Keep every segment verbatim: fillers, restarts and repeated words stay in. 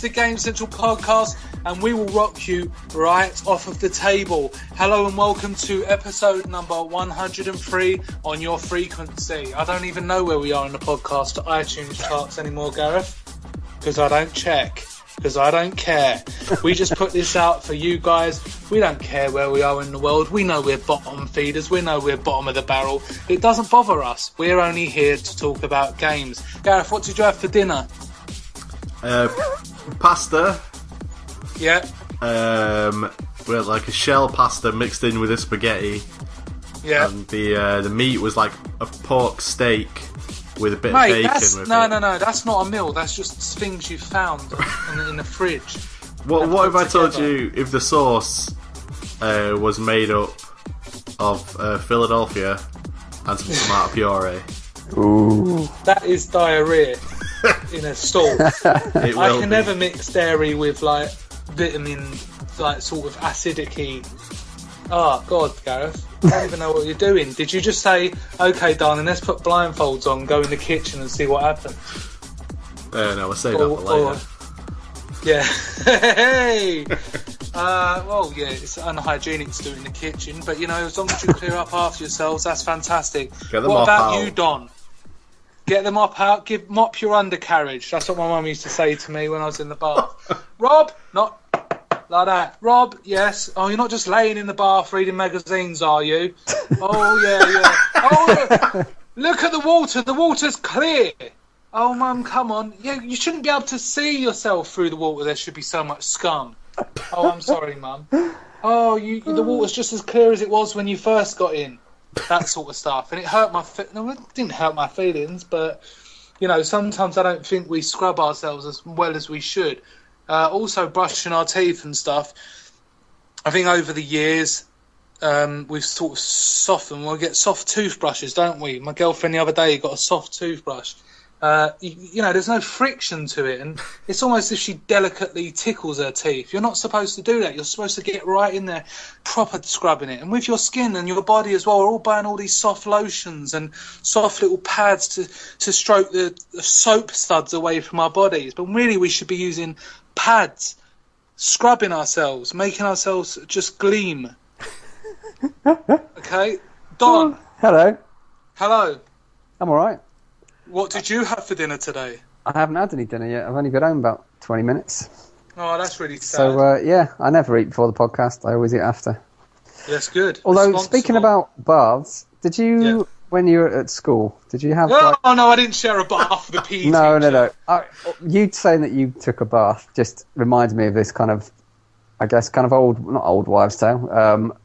The Gamecentral Podcast, and we will rock you right off of the table. Hello and welcome to episode number one hundred three on your frequency. I don't even know where we are in the podcast to iTunes charts anymore, Gareth, because I don't check, because I don't care. We just put this out for you guys. We don't care where we are in the world. We know we're bottom feeders. We know we're bottom of the barrel. It doesn't bother us. We're only here to talk about games. Gareth, what did you have for dinner? Uh, pasta. Yeah. Um, well, like a shell pasta mixed in with a spaghetti. Yeah. And the uh, the meat was like a pork steak with a bit Mate, of bacon. That's, with no, it. no, no. That's not a meal. That's just things you found in, in the fridge. What What if I together. told you if the sauce uh, was made up of uh, Philadelphia and some tomato puree? Ooh. That is diarrhea. In a stall. I can be. never mix dairy with like vitamin, like sort of acidic-y. Oh God, Gareth, I don't even know what you're doing. Did you just say, okay, darling, let's put blindfolds on, go in the kitchen and see what happens? Uh, no, I'll save that for later. Or, yeah. Hey! Uh, well, yeah, it's unhygienic to do it in the kitchen, but you know, as long as you clear up after yourselves, that's fantastic. What off, about pal. you, Don? Get the mop out, give mop your undercarriage. That's what my mum used to say to me when I was in the bath. Rob, not like that. Rob, yes. Oh, you're not just laying in the bath reading magazines, are you? Oh, yeah, yeah. Oh, look, look at the water. The water's clear. Oh, mum, come on. Yeah, you shouldn't be able to see yourself through the water. There should be so much scum. Oh, I'm sorry, mum. Oh, you, the water's just as clear as it was when you first got in. That sort of stuff, and it hurt my fe- no, it didn't hurt my feelings, but you know, sometimes I don't think we scrub ourselves as well as we should. Uh, also, brushing our teeth and stuff. I think over the years, um, we've sort of softened. We get soft toothbrushes, don't we? My girlfriend the other day got a soft toothbrush. Uh, you, you know, there's no friction to it, and it's almost as if she delicately tickles her teeth. You're not supposed to do that. You're supposed to get right in there, proper scrubbing it. And with your skin and your body as well, we're all buying all these soft lotions and soft little pads to, to stroke the, the soap suds away from our bodies. But really, we should be using pads, scrubbing ourselves, making ourselves just gleam. Okay? Don. Hello. Hello. I'm all right. What did you have for dinner today? I haven't had any dinner yet. I've only been home about twenty minutes. Oh, that's really sad. So, uh, yeah, I never eat before the podcast. I always eat after. That's good. Although, speaking about baths, did you, yeah. when you were at school, did you have... No, like... oh, no, I didn't share a bath with the P E No, no, no. I, you saying that you took a bath just reminds me of this kind of, I guess, kind of old, not old wives' tale, um,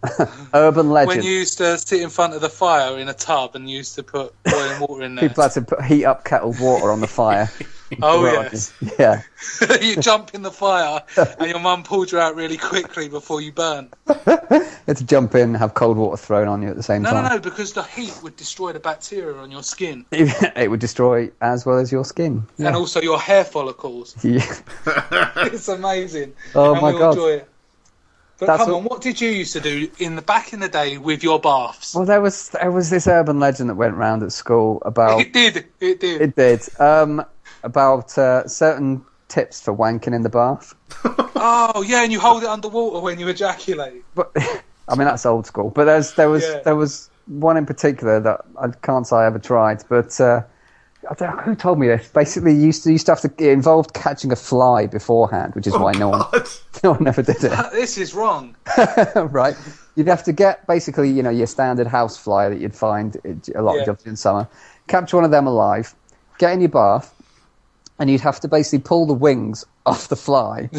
urban legend. When you used to sit in front of the fire in a tub and you used to put boiling water in there. People had to put, heat up kettled water on the fire. Oh, right. Yes. Yeah. You jump in the fire and your mum pulled you out really quickly before you burn. It's jump in, have cold water thrown on you at the same no, time. No, no, no, because the heat would destroy the bacteria on your skin. It would destroy as well as your skin. Yeah. And also your hair follicles. Yeah. It's amazing. Oh, and my we God. Enjoy it. But That's come what... on, what did you used to do in the back in the day with your baths? Well, there was there was this urban legend that went round at school about... It did, it did. It did. Um... About uh, certain tips for wanking in the bath. Oh yeah, and you hold it underwater when you ejaculate. But I mean that's old school. But there's, there was yeah. there was one in particular that I can't say I ever tried. But uh, I don't know who told me this. Basically, you used to, you used to have to it involved catching a fly beforehand, which is oh, why no God. one no one ever did it. This is wrong. Right, you'd have to get basically you know your standard house fly that you'd find a lot yeah. of jobs in summer. Capture one of them alive. Get in your bath. And you'd have to basically pull the wings off the fly,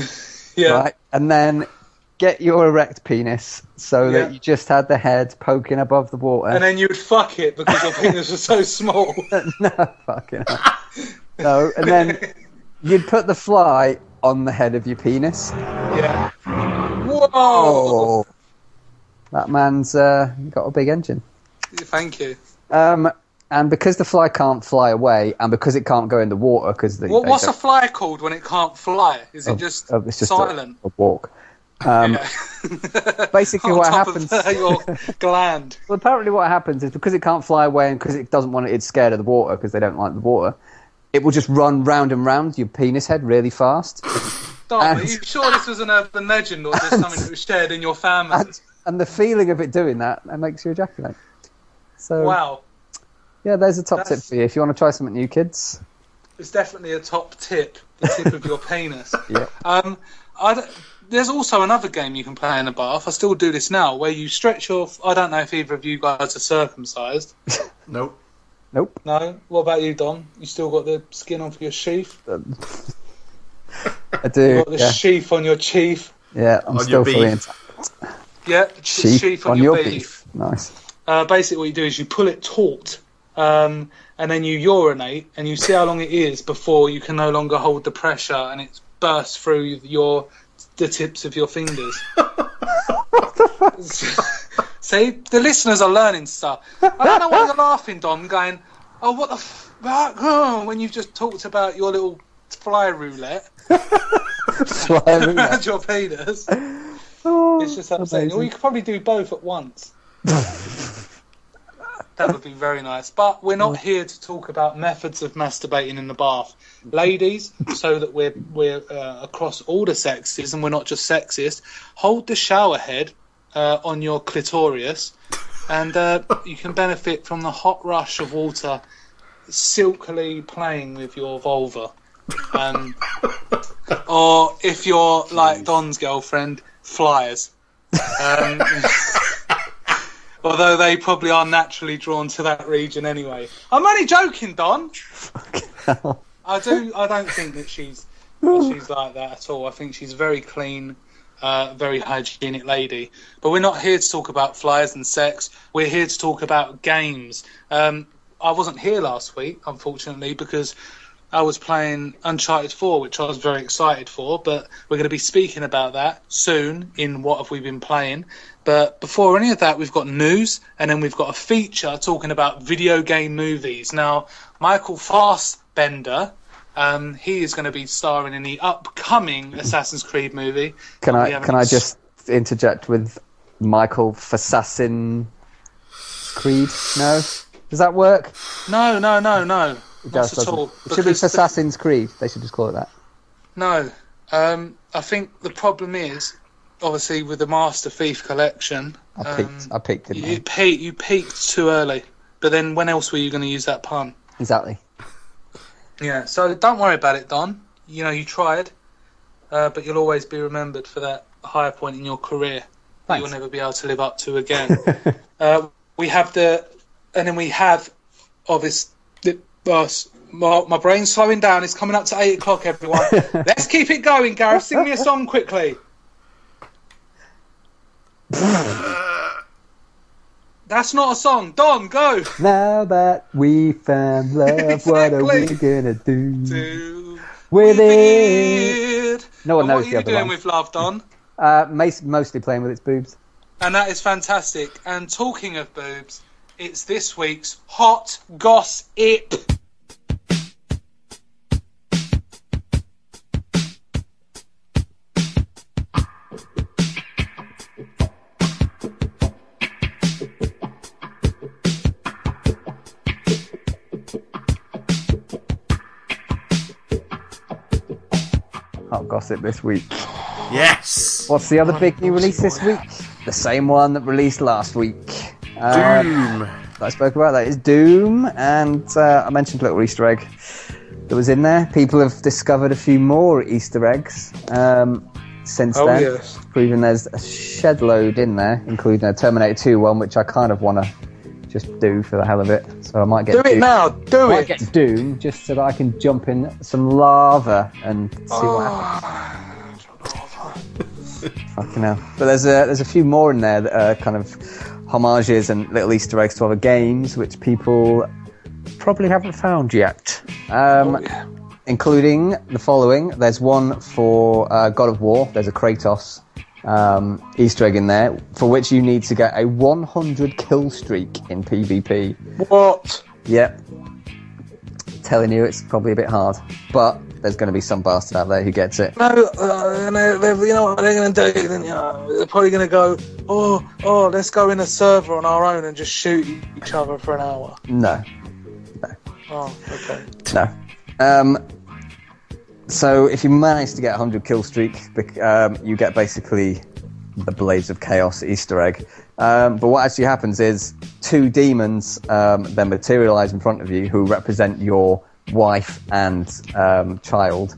yeah. right? And then get your erect penis so yeah. that you just had the head poking above the water. And then you'd fuck it because your penis was so small. No, fucking hell. No, and then you'd put the fly on the head of your penis. Yeah. Whoa! That man's uh, got a big engine. Thank you. Um, and because the fly can't fly away, and because it can't go in the water, because the well, what's a fly called when it can't fly? Is it oh, just, oh, it's just silent? A, a walk. Um, basically, what happens? Your gland. Well, apparently, what happens is because it can't fly away, and because it doesn't want it, it's scared of the water because they don't like the water. It will just run round and round your penis head really fast. Stop! And, are you sure this was an urban legend or just and, something that was shared in your family? And, and the feeling of it doing that, that makes you ejaculate. So, wow. Yeah, there's a top That's, tip for you. If you want to try something new, kids. It's definitely a top tip. The tip of your penis. Yeah. Um, I there's also another game you can play in a bath. I still do this now, where you stretch your... I don't know if either of you guys are circumcised. Nope. Nope. No? What about you, Dom? You still got the skin on for your sheath? I do, you got the yeah. sheath on your chief. Yeah, I'm on still fully intact. Yeah, sheath, sheath on, on your, your beef. beef. Nice. Uh, basically what you do is you pull it taut, um, and then you urinate, and you see how long it is before you can no longer hold the pressure, and it bursts through your... the tips of your fingers. What the fuck? See, the listeners are learning stuff. I don't know why you're laughing, Dom, going, oh, what the fuck? Oh, when you've just talked about your little fly roulette. Fly roulette. Around your penis. Oh, it's just upsetting. Or you could probably do both at once. That would be very nice. But we're not here to talk about methods of masturbating in the bath, ladies. So that we're we're uh, across all the sexes, and we're not just sexist. Hold the shower head uh, on your clitorius, and uh, you can benefit from the hot rush of water, silkily playing with your vulva. Um, or if you're like Don's girlfriend, flyers. Um, Although they probably are naturally drawn to that region anyway. I'm only joking, Don. I do. I don't think that she's that she's like that at all. I think she's a very clean, uh, very hygienic lady. But we're not here to talk about flyers and sex. We're here to talk about games. Um, I wasn't here last week, unfortunately, because I was playing Uncharted four, which I was very excited for. But we're going to be speaking about that soon in What Have We Been Playing. But before any of that, we've got news, and then we've got a feature talking about video game movies. Now, Michael Fassbender, um, he is going to be starring in the upcoming Assassin's Creed movie. Can I can I just interject with Michael Fassassin Creed? No? Does that work? No, no, no, no. It not at all. It should be Assassin's Creed. They should just call it that. No. Um, I think the problem is... obviously, with the Master Thief collection, I peaked. Um, I peaked. Didn't you I? peaked. You peaked too early. But then, when else were you going to use that pun? Exactly. Yeah. So don't worry about it, Don. You know you tried, uh, but you'll always be remembered for that higher point in your career that you'll never be able to live up to again. uh, we have the, and then we have, obviously, the, uh, my, my brain's slowing down. It's coming up to eight o'clock. Everyone, let's keep it going. Gareth, sing me a song quickly. That's not a song. Don, go. Now that we found love, exactly. What are we gonna do, do with it? it? No one and knows what the are you other doing one. With love, Don? Uh, mostly playing with its boobs. And that is fantastic. And talking of boobs, it's this week's hot gossip. Gossip this week. Yes. What's the other big new release this week? The same one that released last week. Uh, Doom. I spoke about that. It's Doom, and uh, I mentioned a little Easter egg that was in there. People have discovered a few more Easter eggs um, since oh, then, yes. Proving there's a shed load in there, including a Terminator two one, which I kind of want to just do for the hell of it. So I might get do Doom. It now. Do I might it. Get Doom just so that I can jump in some lava and see oh. what happens. Fucking hell! But there's a there's a few more in there that are kind of homages and little Easter eggs to other games, which people probably haven't found yet. Um, oh, yeah. Including the following: there's one for uh, God of War. There's a Kratos um, Easter egg in there, for which you need to get a one hundred kill streak in PvP. What? Yep. Telling you, it's probably a bit hard, but there's going to be some bastard out there who gets it. No, uh, no you know what they're going to do? They're probably going to go, oh, oh, let's go in a server on our own and just shoot each other for an hour. No. No. Oh, okay. No. Um, so if you manage to get a one hundred kill streak, um, you get basically the Blades of Chaos Easter egg. Um, but what actually happens is two demons um, then materialize in front of you who represent your wife and um, child,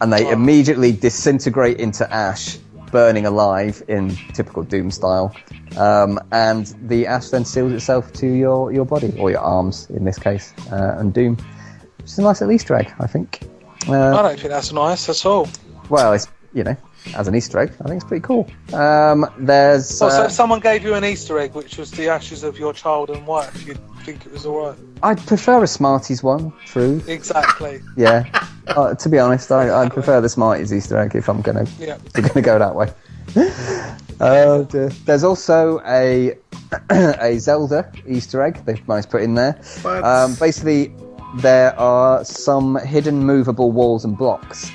and they oh. immediately disintegrate into ash, burning alive in typical Doom style. Um, and the ash then seals itself to your, your body, or your arms in this case, uh, and Doom. It's a nice little Easter egg, I think. Uh, I don't think that's nice at all. Well, it's, you know, as an Easter egg, I think it's pretty cool. Um, there's. Oh, uh, so if someone gave you an Easter egg, which was the ashes of your child and wife, you'd think it was alright? I'd prefer a Smarties one, true. Exactly. Yeah. uh, to be honest, I, I'd prefer the Smarties Easter egg if I'm going yeah. to go that way. uh, there's also a a Zelda Easter egg they've managed to put in there. Um, basically, there are some hidden movable walls and blocks,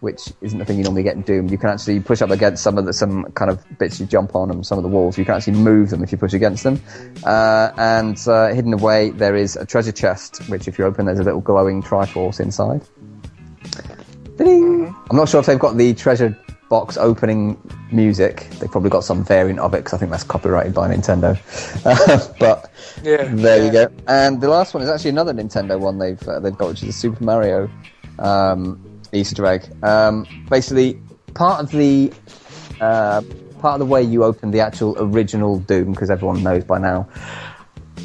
which isn't the thing you normally get in Doom. You can actually push up against some of the, some kind of bits you jump on and some of the walls. You can actually move them if you push against them. Uh, and uh, hidden away, there is a treasure chest, which if you open, there's a little glowing Triforce inside. Ding! I'm not sure if they've got the treasure box opening music. They've probably got some variant of it, because I think that's copyrighted by Nintendo. Uh, but yeah, there yeah. you go. And the last one is actually another Nintendo one they've, uh, they've got, which is a Super Mario... Um, Easter egg. Um, basically, part of the uh, part of the way you open the actual original Doom, because everyone knows by now,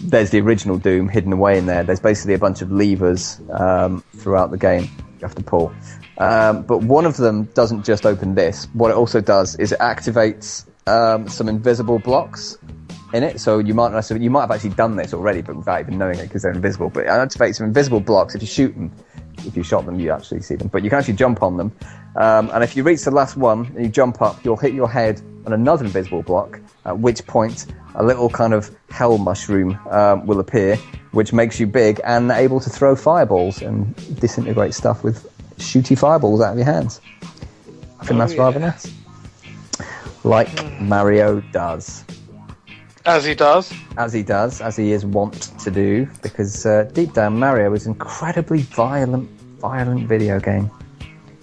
there's the original Doom hidden away in there. There's basically a bunch of levers um, throughout the game you have to pull. Um, but one of them doesn't just open this. What it also does is it activates um, some invisible blocks in it. So you might not, you might have actually done this already, but without even knowing it, because they're invisible. But it activates some invisible blocks if you shoot them. If you shot them, you actually see them. But you can actually jump on them. Um, and if you reach the last one and you jump up, you'll hit your head on another invisible block, at which point a little kind of hell mushroom um, will appear, which makes you big and able to throw fireballs and disintegrate stuff with shooty fireballs out of your hands. I think oh, that's yeah. rather nice. Like mm. Mario does. As he does. As he does, as he is wont to do, because uh, deep down, Mario is an incredibly violent, violent video game.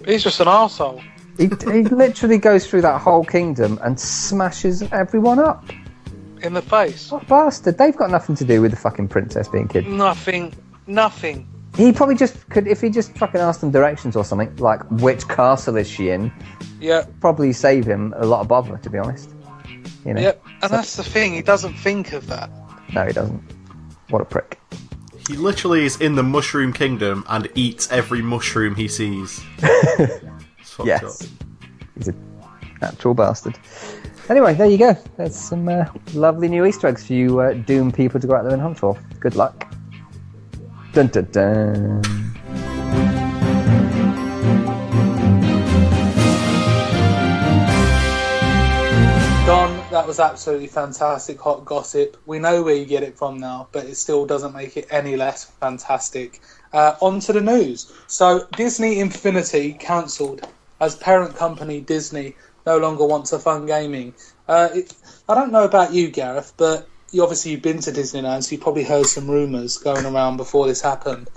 He's just an arsehole. He, he literally goes through that whole kingdom and smashes everyone up. In the face. What a bastard. They've got nothing to do with the fucking princess being kidnapped. Nothing. Nothing. He probably just could, if he just fucking asked them directions or something, like which castle is she in, yeah, probably save him a lot of bother, to be honest. You know, yep, and so, that's the thing, he doesn't think of that. No, he doesn't. What a prick. He literally is in the Mushroom Kingdom and eats every mushroom he sees. Yes. Up. He's a natural bastard. Anyway, there you go. There's some uh, lovely new Easter eggs for you uh, Doom people to go out there and hunt for. Good luck. Dun dun dun. Don, that was absolutely fantastic hot gossip. We know where you get it from now, but it still doesn't make it any less fantastic. Uh, on to the news. So, Disney Infinity cancelled, as parent company Disney no longer wants a fun gaming. Uh, it, I don't know about you, Gareth, but you, obviously you've been to Disneyland, so you probably heard some rumours going around before this happened.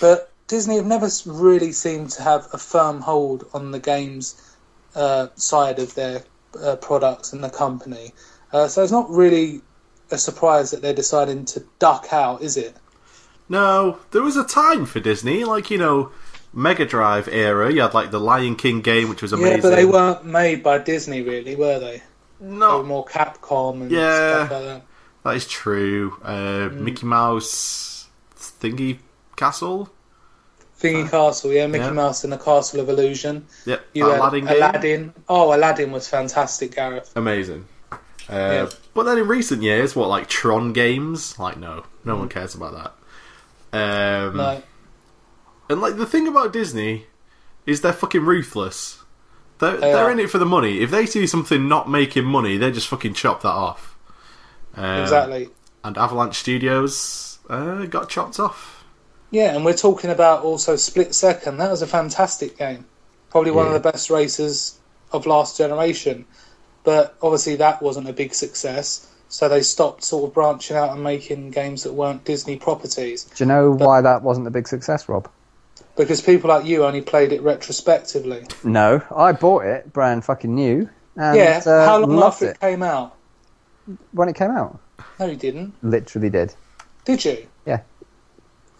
But Disney have never really seemed to have a firm hold on the games uh, side of their Uh, products and the company, uh, so it's not really a surprise that they're deciding to duck out, is it? No, there was a time for Disney, like, you know, Mega Drive era. You had like the Lion King game, which was amazing. Yeah, but they weren't made by Disney, really, were they? No, they were more Capcom and yeah, stuff like that. That is true. Uh, mm. Mickey Mouse Thingy Castle. Thingy Castle, yeah, Mickey yeah. Mouse and the Castle of Illusion. Yep, you Aladdin had Aladdin. Game. Oh, Aladdin was fantastic, Gareth. Amazing. Uh, yeah. But then in recent years, what, like Tron games? Like, no, no mm. one cares about that. Um, no. And, like, the thing about Disney is they're fucking ruthless. They're, they they're in it for the money. If they see something not making money, they just fucking chop that off. Um, exactly. And Avalanche Studios uh, got chopped off. Yeah, and we're talking about also Split Second. That was a fantastic game. Probably one yeah. of the best racers of last generation. But obviously that wasn't a big success. So they stopped sort of branching out and making games that weren't Disney properties. Do you know but, why that wasn't a big success, Rob? Because people like you only played it retrospectively. No, I bought it, brand fucking new. And, yeah, uh, how long after it came out? When it came out? No, you didn't. Literally did. Did you? Yeah.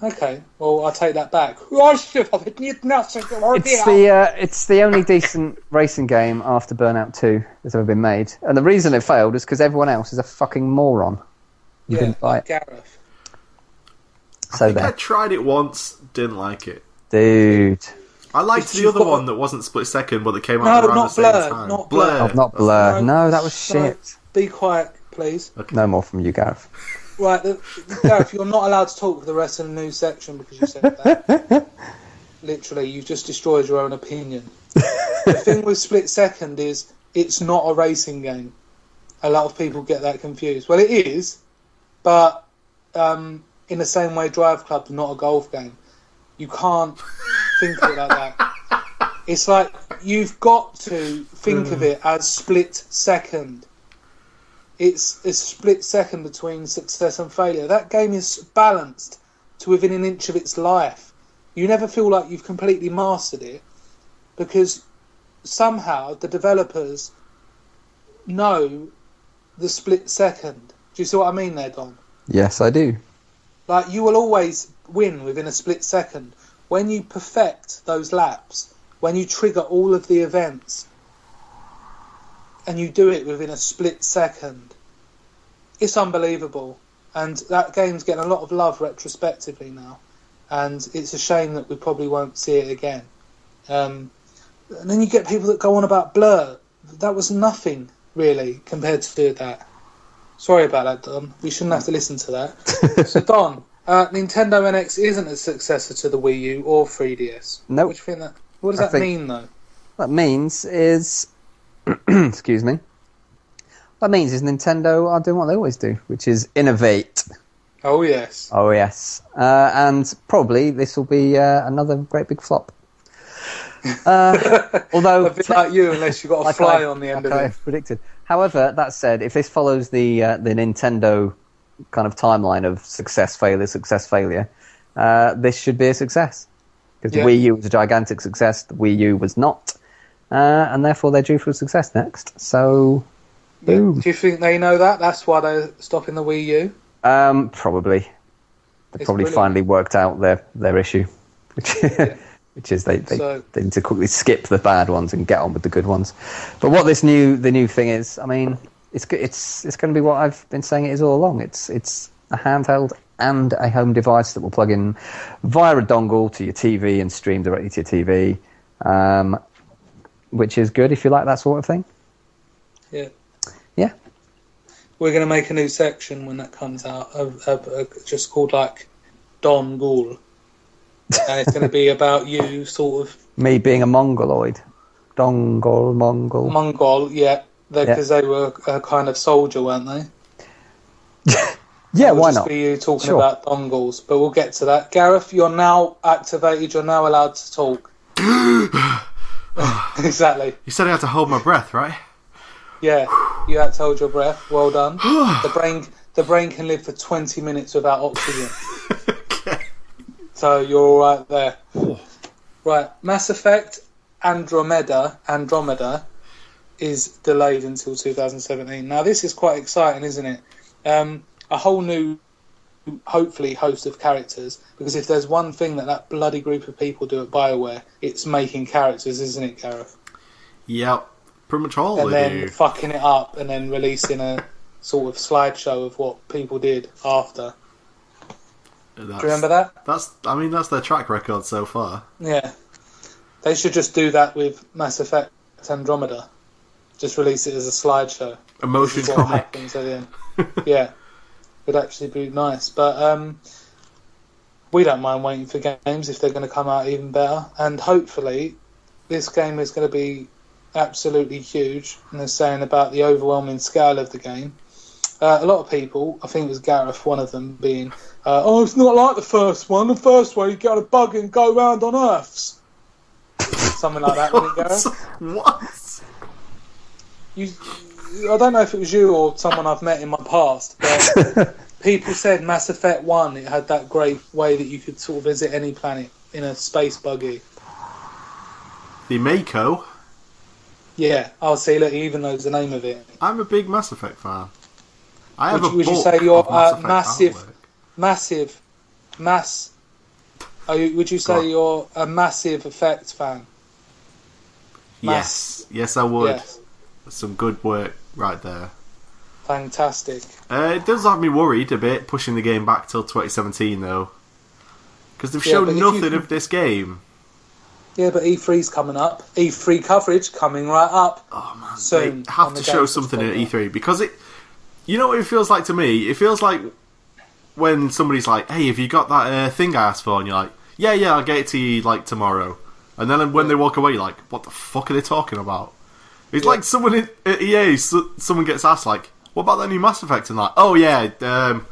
Okay, well, I'll take that back. It's the, uh, it's the only decent racing game after Burnout two that's ever been made. And the reason it failed is because everyone else is a fucking moron. You yeah, like Gareth. So I think there. I tried it once, didn't like it. Dude. I liked it's the other got... one that wasn't Split Second, but that came out no, around the same Blur, time. No, not Blur. Blur. Oh, not Blur. No, no that was no, shit. Be quiet, please. Okay. No more from you, Gareth. Right, the, Gareth, you're not allowed to talk for the rest of the news section because you said that. Literally, you've just destroyed your own opinion. The thing with Split Second is it's not a racing game. A lot of people get that confused. Well, it is, but... Um, in the same way Drive Club's not a golf game. You can't think of it like that. It's like you've got to think mm. of it as Split Second. It's a split second between success and failure. That game is balanced to within an inch of its life. You never feel like you've completely mastered it because somehow the developers know the split second. Do you see what I mean there, Don? Yes, I do. Like, you will always win within a split second. When you perfect those laps, when you trigger all of the events, and you do it within a split second, it's unbelievable. And that game's getting a lot of love retrospectively now. And it's a shame that we probably won't see it again. Um, and then you get people that go on about Blur. That was nothing, really, compared to that. Sorry about that, Don. We shouldn't have to listen to that. So, Don, uh, Nintendo N X isn't a successor to the Wii U or three D S. No. Nope. What, what does I that mean, though? What that means is... excuse me. What that means is Nintendo are doing what they always do, which is innovate. Oh, yes. Oh, yes. Uh, and probably this will be uh, another great big flop. Uh, although, a bit like you, unless you've got a like fly I, on the end like of I it. Predicted. However, that said, if this follows the uh, the Nintendo kind of timeline of success, failure, success, failure, uh, this should be a success. Because yeah. the Wii U was a gigantic success, the Wii U was not, uh, and therefore they're due for success next. So, yeah. Do you think they know that? That's why they're stopping the Wii U? Um, probably. They it's probably brilliant. Finally worked out their, their issue. Yeah. Which is they, they, so, they need to quickly skip the bad ones and get on with the good ones. But what this new the new thing is, I mean, it's it's it's going to be what I've been saying it is all along. It's it's a handheld and a home device that will plug in via a dongle to your T V and stream directly to your T V, um, which is good if you like that sort of thing. Yeah. Yeah. We're going to make a new section when that comes out, uh, uh, uh, just called like Dongle. And it's going to be about you, sort of... Me being a Mongoloid. Dongol, Mongol. Mongol, yeah. Because yeah. they were a kind of soldier, weren't they? yeah, It'll why just not? Just be you talking sure. about Dongols. But we'll get to that. Gareth, you're now activated. You're now allowed to talk. Exactly. You said I had to hold my breath, right? Yeah, you had to hold your breath. Well done. the brain the brain can live for twenty minutes without oxygen. So you're all right there. Ooh. Right, Mass Effect Andromeda Andromeda is delayed until two thousand seventeen. Now this is quite exciting, isn't it? Um, a whole new, hopefully, host of characters. Because if there's one thing that that bloody group of people do at BioWare, it's making characters, isn't it, Gareth? Yeah, pretty much all. And then do. fucking it up, and then releasing a sort of slideshow of what people did after. That's, do you remember that? That's, I mean, that's their track record so far. Yeah. They should just do that with Mass Effect Andromeda. Just release it as a slideshow. A motion comic. Yeah. Would actually be nice. But um, we don't mind waiting for games if they're going to come out even better. And hopefully this game is going to be absolutely huge, and they're saying about the overwhelming scale of the game. Uh, a lot of people, I think it was Gareth, one of them, being, uh, oh, it's not like the first one. The first one, you get a bug and go round on Earths. Something like that, wasn't it, Gareth? What? You, I don't know if it was you or someone I've met in my past, but people said Mass Effect one, it had that great way that you could sort of visit any planet in a space buggy. The Mako? Yeah, I'll see, look, he even knows the name of it. I'm a big Mass Effect fan. I would, have a would you say you're uh, Mass massive, artwork. massive, mass? Are you, would you say God. you're a Massive Effect fan? Mass. Yes, yes, I would. Yes. Some good work right there. Fantastic. Uh, it does have me worried a bit pushing the game back till twenty seventeen though, because they've yeah, shown nothing can... of this game. Yeah, but E three's coming up. E three coverage coming right up. Oh man, soon. They have to show something at E three because it. You know what it feels like to me? It feels like when somebody's like, hey, have you got that uh, thing I asked for? And you're like, yeah, yeah, I'll get it to you, like, tomorrow. And then when they walk away, you're like, what the fuck are they talking about? It's yeah. like someone in, at E A, so, someone gets asked, like, what about that new Mass Effect? And like, oh, yeah, um,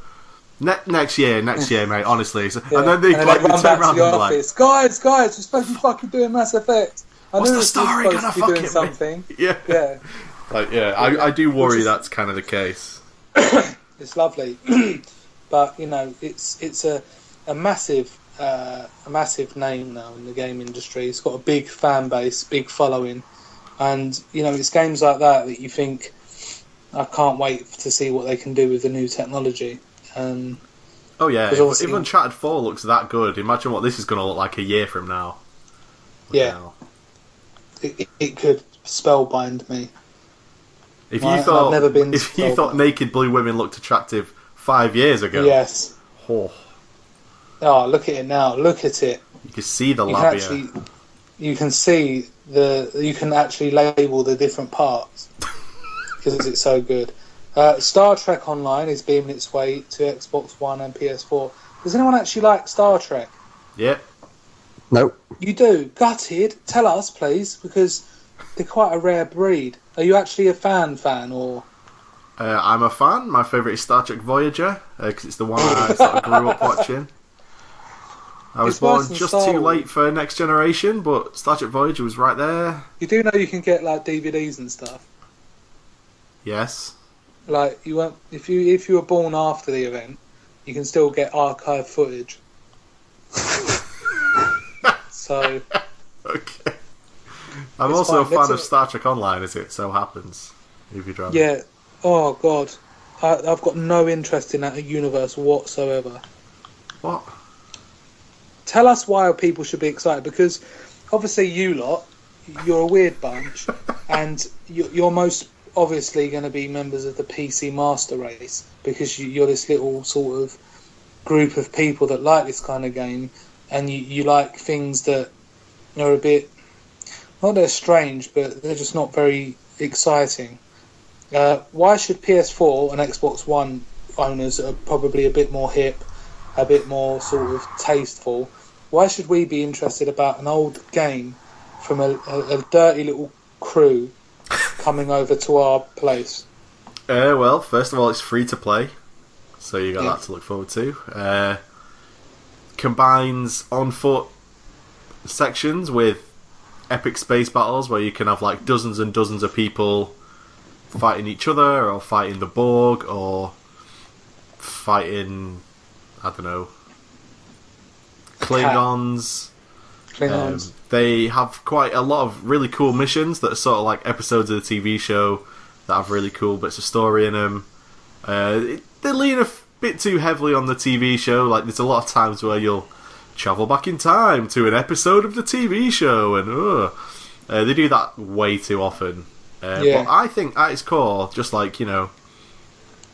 ne- next year, next year, mate, honestly. So, yeah. And then they, and then like, they run they turn back around to the and office. Like, guys, guys, we're supposed to be fucking doing Mass Effect. I What's knew the story going to fucking doing something. Yeah. Yeah. Like, yeah, I, I do worry is, that's kind of the case. It's lovely, but you know, it's it's a a massive uh, a massive name now in the game industry. It's got a big fan base, big following, and you know, it's games like that that you think, I can't wait to see what they can do with the new technology. Um, oh yeah, if, if Uncharted four looks that good, imagine what this is going to look like a year from now. Look yeah, now. It, it, it could spellbind me. If you I, thought never been if you thought naked blue women looked attractive five years ago, yes. Oh, oh look at it now! Look at it. You can see the you labia. Can actually, you can see the. You can actually label the different parts because it's so good. Uh, Star Trek Online is beaming its way to Xbox One and P S four. Does anyone actually like Star Trek? Yeah. Nope. You do? Gutted. Tell us, please, because they're quite a rare breed. Are you actually a fan fan, or...? Uh, I'm a fan. My favourite is Star Trek Voyager, because uh, it's the one I sort of grew up watching. I was it's born just Star too War. late for Next Generation, but Star Trek Voyager was right there. You do know you can get, like, D V Ds and stuff? Yes. Like, you weren't, if you if you were born after the event, you can still get archive footage. So... Okay. I'm it's also fine. a fan of Star Trek Online, as it so happens. If you drive, yeah. Oh god, I, I've got no interest in that universe whatsoever. What? Tell us why people should be excited, because obviously you lot, you're a weird bunch, and you, you're most obviously going to be members of the P C Master Race because you, you're this little sort of group of people that like this kind of game, and you, you like things that are a bit. Well, they're strange, but they're just not very exciting. Uh, why should P S four and Xbox One owners are probably a bit more hip, a bit more sort of tasteful? Why should we be interested about an old game from a, a, a dirty little crew coming over to our place? Uh, well, first of all, it's free to play, so you got yeah. that to look forward to. Uh, combines on foot sections with epic space battles where you can have like dozens and dozens of people fighting each other or fighting the Borg or fighting, I don't know, Klingons. Klingons. Um, they have quite a lot of really cool missions that are sort of like episodes of the T V show that have really cool bits of story in them. Uh, it, they lean a f- bit too heavily on the T V show. Like there's a lot of times where you'll travel back in time to an episode of the T V show, and uh, uh, they do that way too often. Uh, yeah. But I think at its core, just like, you know,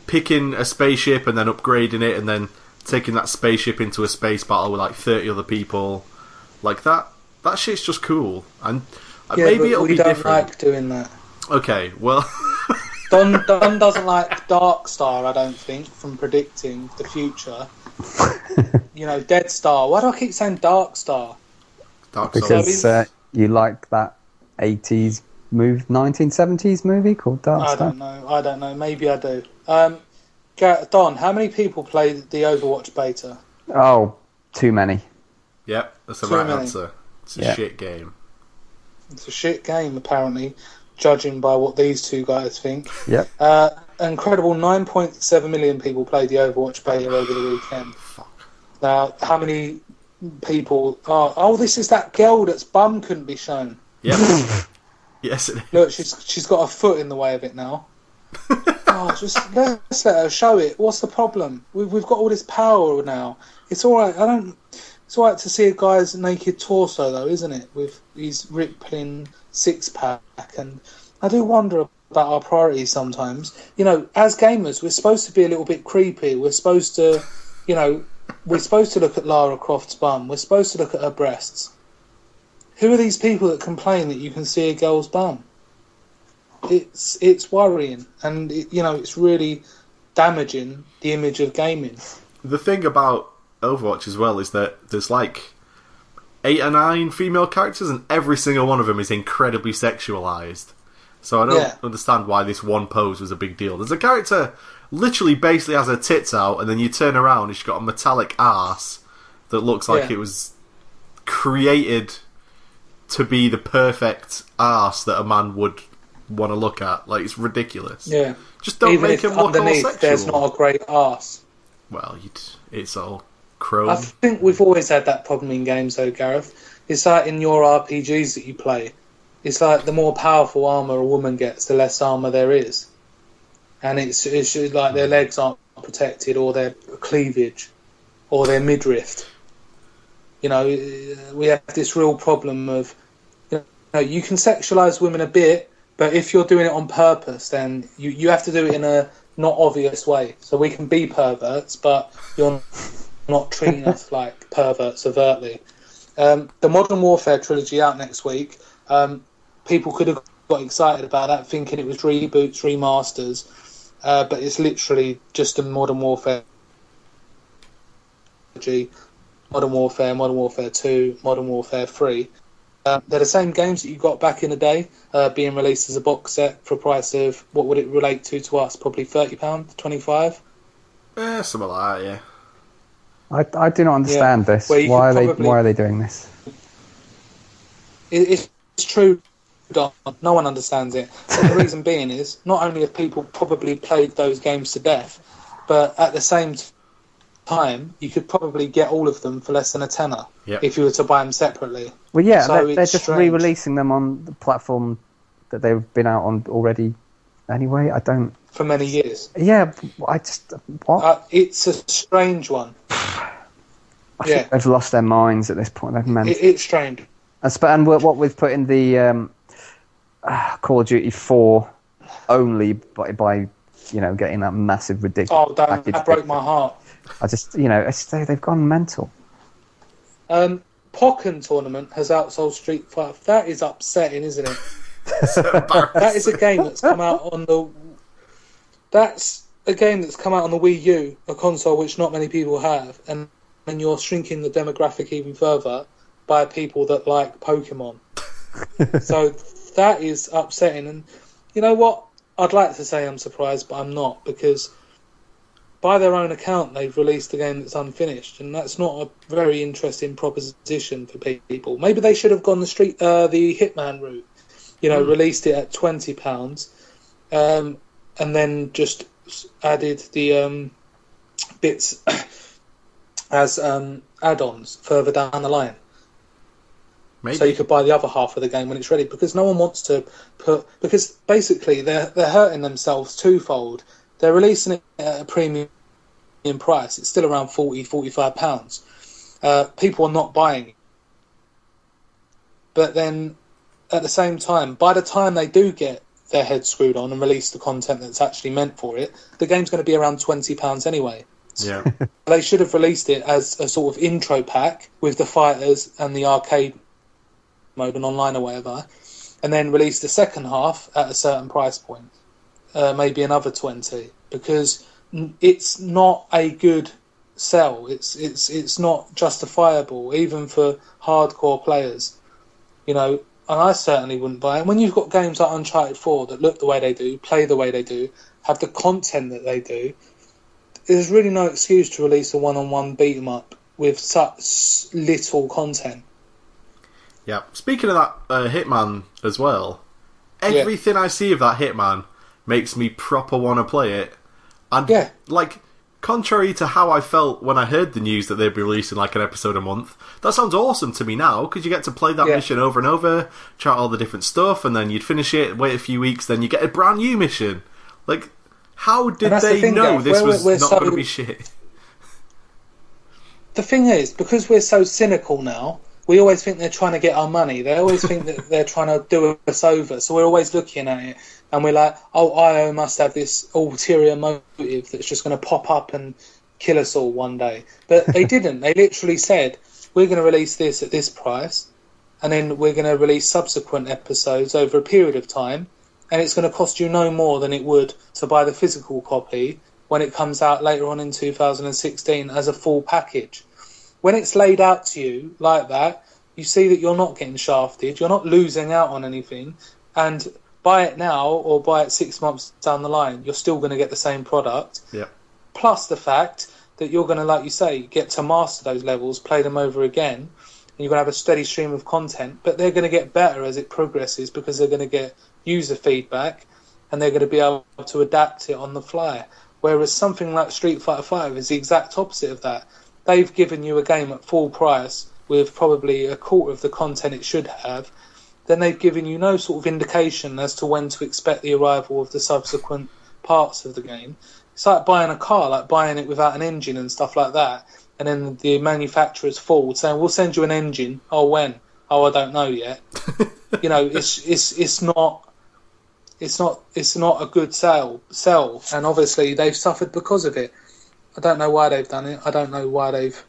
picking a spaceship and then upgrading it and then taking that spaceship into a space battle with like thirty other people, like that, that shit's just cool. And uh, yeah, maybe it'll be different. We don't like doing that. Okay, well... Don, Don doesn't like Dark Star, I don't think, from predicting the future. You know, Dead Star. Why do I keep saying Dark Star? Dark Star. Because uh, you like that eighties move nineteen seventies movie called Dark I Star? I don't know. I don't know. Maybe I do. Um, Don, how many people played the Overwatch beta? Oh, too many. Yep, that's the too right many. answer. It's a yeah. shit game. It's a shit game, apparently, judging by what these two guys think. Yep. Uh, incredible nine point seven million people played the Overwatch beta over the weekend. Fuck. Now, how many people are... Oh, this is that girl that's bum couldn't be shown. Yeah. Yes, it is. Look, she's, she's got a foot in the way of it now. Oh, just let's let her show it. What's the problem? We've, we've got all this power now. It's all right. I don't... It's all right to see a guy's naked torso, though, isn't it? With his rippling six-pack. And I do wonder about our priorities sometimes. You know, as gamers, we're supposed to be a little bit creepy. We're supposed to, you know, we're supposed to look at Lara Croft's bum. We're supposed to look at her breasts. Who are these people that complain that you can see a girl's bum? It's, it's worrying. And, it, you know, it's really damaging the image of gaming. The thing about Overwatch as well is that there's like eight or nine female characters and every single one of them is incredibly sexualized, so I don't yeah. understand why this one pose was a big deal. There's a character literally basically has her tits out and then you turn around and she's got a metallic arse that looks like yeah. it was created to be the perfect arse that a man would want to look at. Like, it's ridiculous. Yeah, just don't Even make him look all sexual. There's not a great arse. Well, you'd, it's all Chrome. I think we've always had that problem in games, though, Gareth. It's like in your R P Gs that you play. It's like the more powerful armour a woman gets, the less armour there is. And it's, it's like their legs aren't protected, or their cleavage, or their midriff. You know, we have this real problem of, you know, you can sexualise women a bit, but if you're doing it on purpose, then you, you have to do it in a not obvious way. So we can be perverts, but you're not treating us like perverts overtly. Um, the Modern Warfare Trilogy out next week, um, people could have got excited about that thinking it was reboots, remasters, uh, but it's literally just a Modern Warfare Trilogy, Modern Warfare, Modern Warfare two, Modern Warfare three. Uh, they're the same games that you got back in the day, uh, being released as a box set for a price of, what would it relate to to us, probably thirty pounds, twenty-five pounds? Yeah, something like that, yeah. I, I do not understand yeah. this. Well, why are probably... they Why are they doing this? It, it's true, Don. No one understands it. But the reason being is not only have people probably played those games to death, but at the same time, you could probably get all of them for less than a tenner yep. if you were to buy them separately. Well, yeah, so they're, they're just strange. re-releasing them on the platform that they've been out on already. Anyway, I don't. For many years. Yeah, I just what? Uh, it's a strange one. I yeah. think they've lost their minds at this point. They've meant it, it's strange. And, sp- and what we've put in the um, uh, Call of Duty four only by, by, you know, getting that massive ridiculous. Oh, that, that broke my heart. I just, you know, it's, they, they've gone mental. Um, Pokken tournament has outsold Street Fighter. That is upsetting, isn't it? That is a game that's come out on the. That's a game that's come out on the Wii U, a console which not many people have, and. And you're shrinking the demographic even further by people that like Pokemon. So that is upsetting. And you know what? I'd like to say I'm surprised, but I'm not, because by their own account, they've released a game that's unfinished, and that's not a very interesting proposition for people. Maybe they should have gone the street, uh, the Hitman route. You know, mm. released it at twenty pounds, um, and then just added the um, bits. as um, add-ons further down the line. Maybe. So you could buy the other half of the game when it's ready, because no one wants to put... Because basically they're, they're hurting themselves twofold. They're releasing it at a premium price. It's still around forty, forty-five pounds. Uh, people are not buying it. But then, at the same time, by the time they do get their heads screwed on and release the content that's actually meant for it, the game's going to be around twenty pounds anyway. Yeah, they should have released it as a sort of intro pack with the fighters and the arcade mode and online or whatever, and then released the second half at a certain price point, uh, maybe another twenty, because it's not a good sell. It's it's it's not justifiable even for hardcore players. You know, and I certainly wouldn't buy it. When you've got games like Uncharted four that look the way they do, play the way they do, have the content that they do, there's really no excuse to release a one-on-one beat-em-up with such little content. Yeah. Speaking of that uh, Hitman as well, everything yeah. I see of that Hitman makes me proper want to play it. And, yeah. like, contrary to how I felt when I heard the news that they'd be releasing, like, an episode a month, that sounds awesome to me now, because you get to play that yeah. mission over and over, try all the different stuff, and then you'd finish it, wait a few weeks, then you get a brand new mission. Like, how did they the thing, know yeah. this we're, was we're not so... going to be shit? The thing is, because we're so cynical now, we always think they're trying to get our money. They always think that they're trying to do us over. So we're always looking at it, and we're like, oh, I O must have this ulterior motive that's just going to pop up and kill us all one day. But they didn't. They literally said, we're going to release this at this price, and then we're going to release subsequent episodes over a period of time, and it's going to cost you no more than it would to buy the physical copy when it comes out later on in two thousand sixteen as a full package. When it's laid out to you like that, you see that you're not getting shafted, you're not losing out on anything, and buy it now or buy it six months down the line, you're still going to get the same product. Yeah. Plus the fact that you're going to, like you say, get to master those levels, play them over again, and you're going to have a steady stream of content, but they're going to get better as it progresses because they're going to get user feedback and they're going to be able to adapt it on the fly. Whereas something like Street Fighter five is the exact opposite of that. They've given you a game at full price with probably a quarter of the content it should have. Then they've given you no sort of indication as to when to expect the arrival of the subsequent parts of the game. It's like buying a car, like buying it without an engine and stuff like that. And then the manufacturer's forward saying, we'll send you an engine. Oh, when? Oh, I don't know yet. You know, it's it's it's not it's not it's not a good sale sell. And obviously they've suffered because of it. I don't know why they've done it. I don't know why they've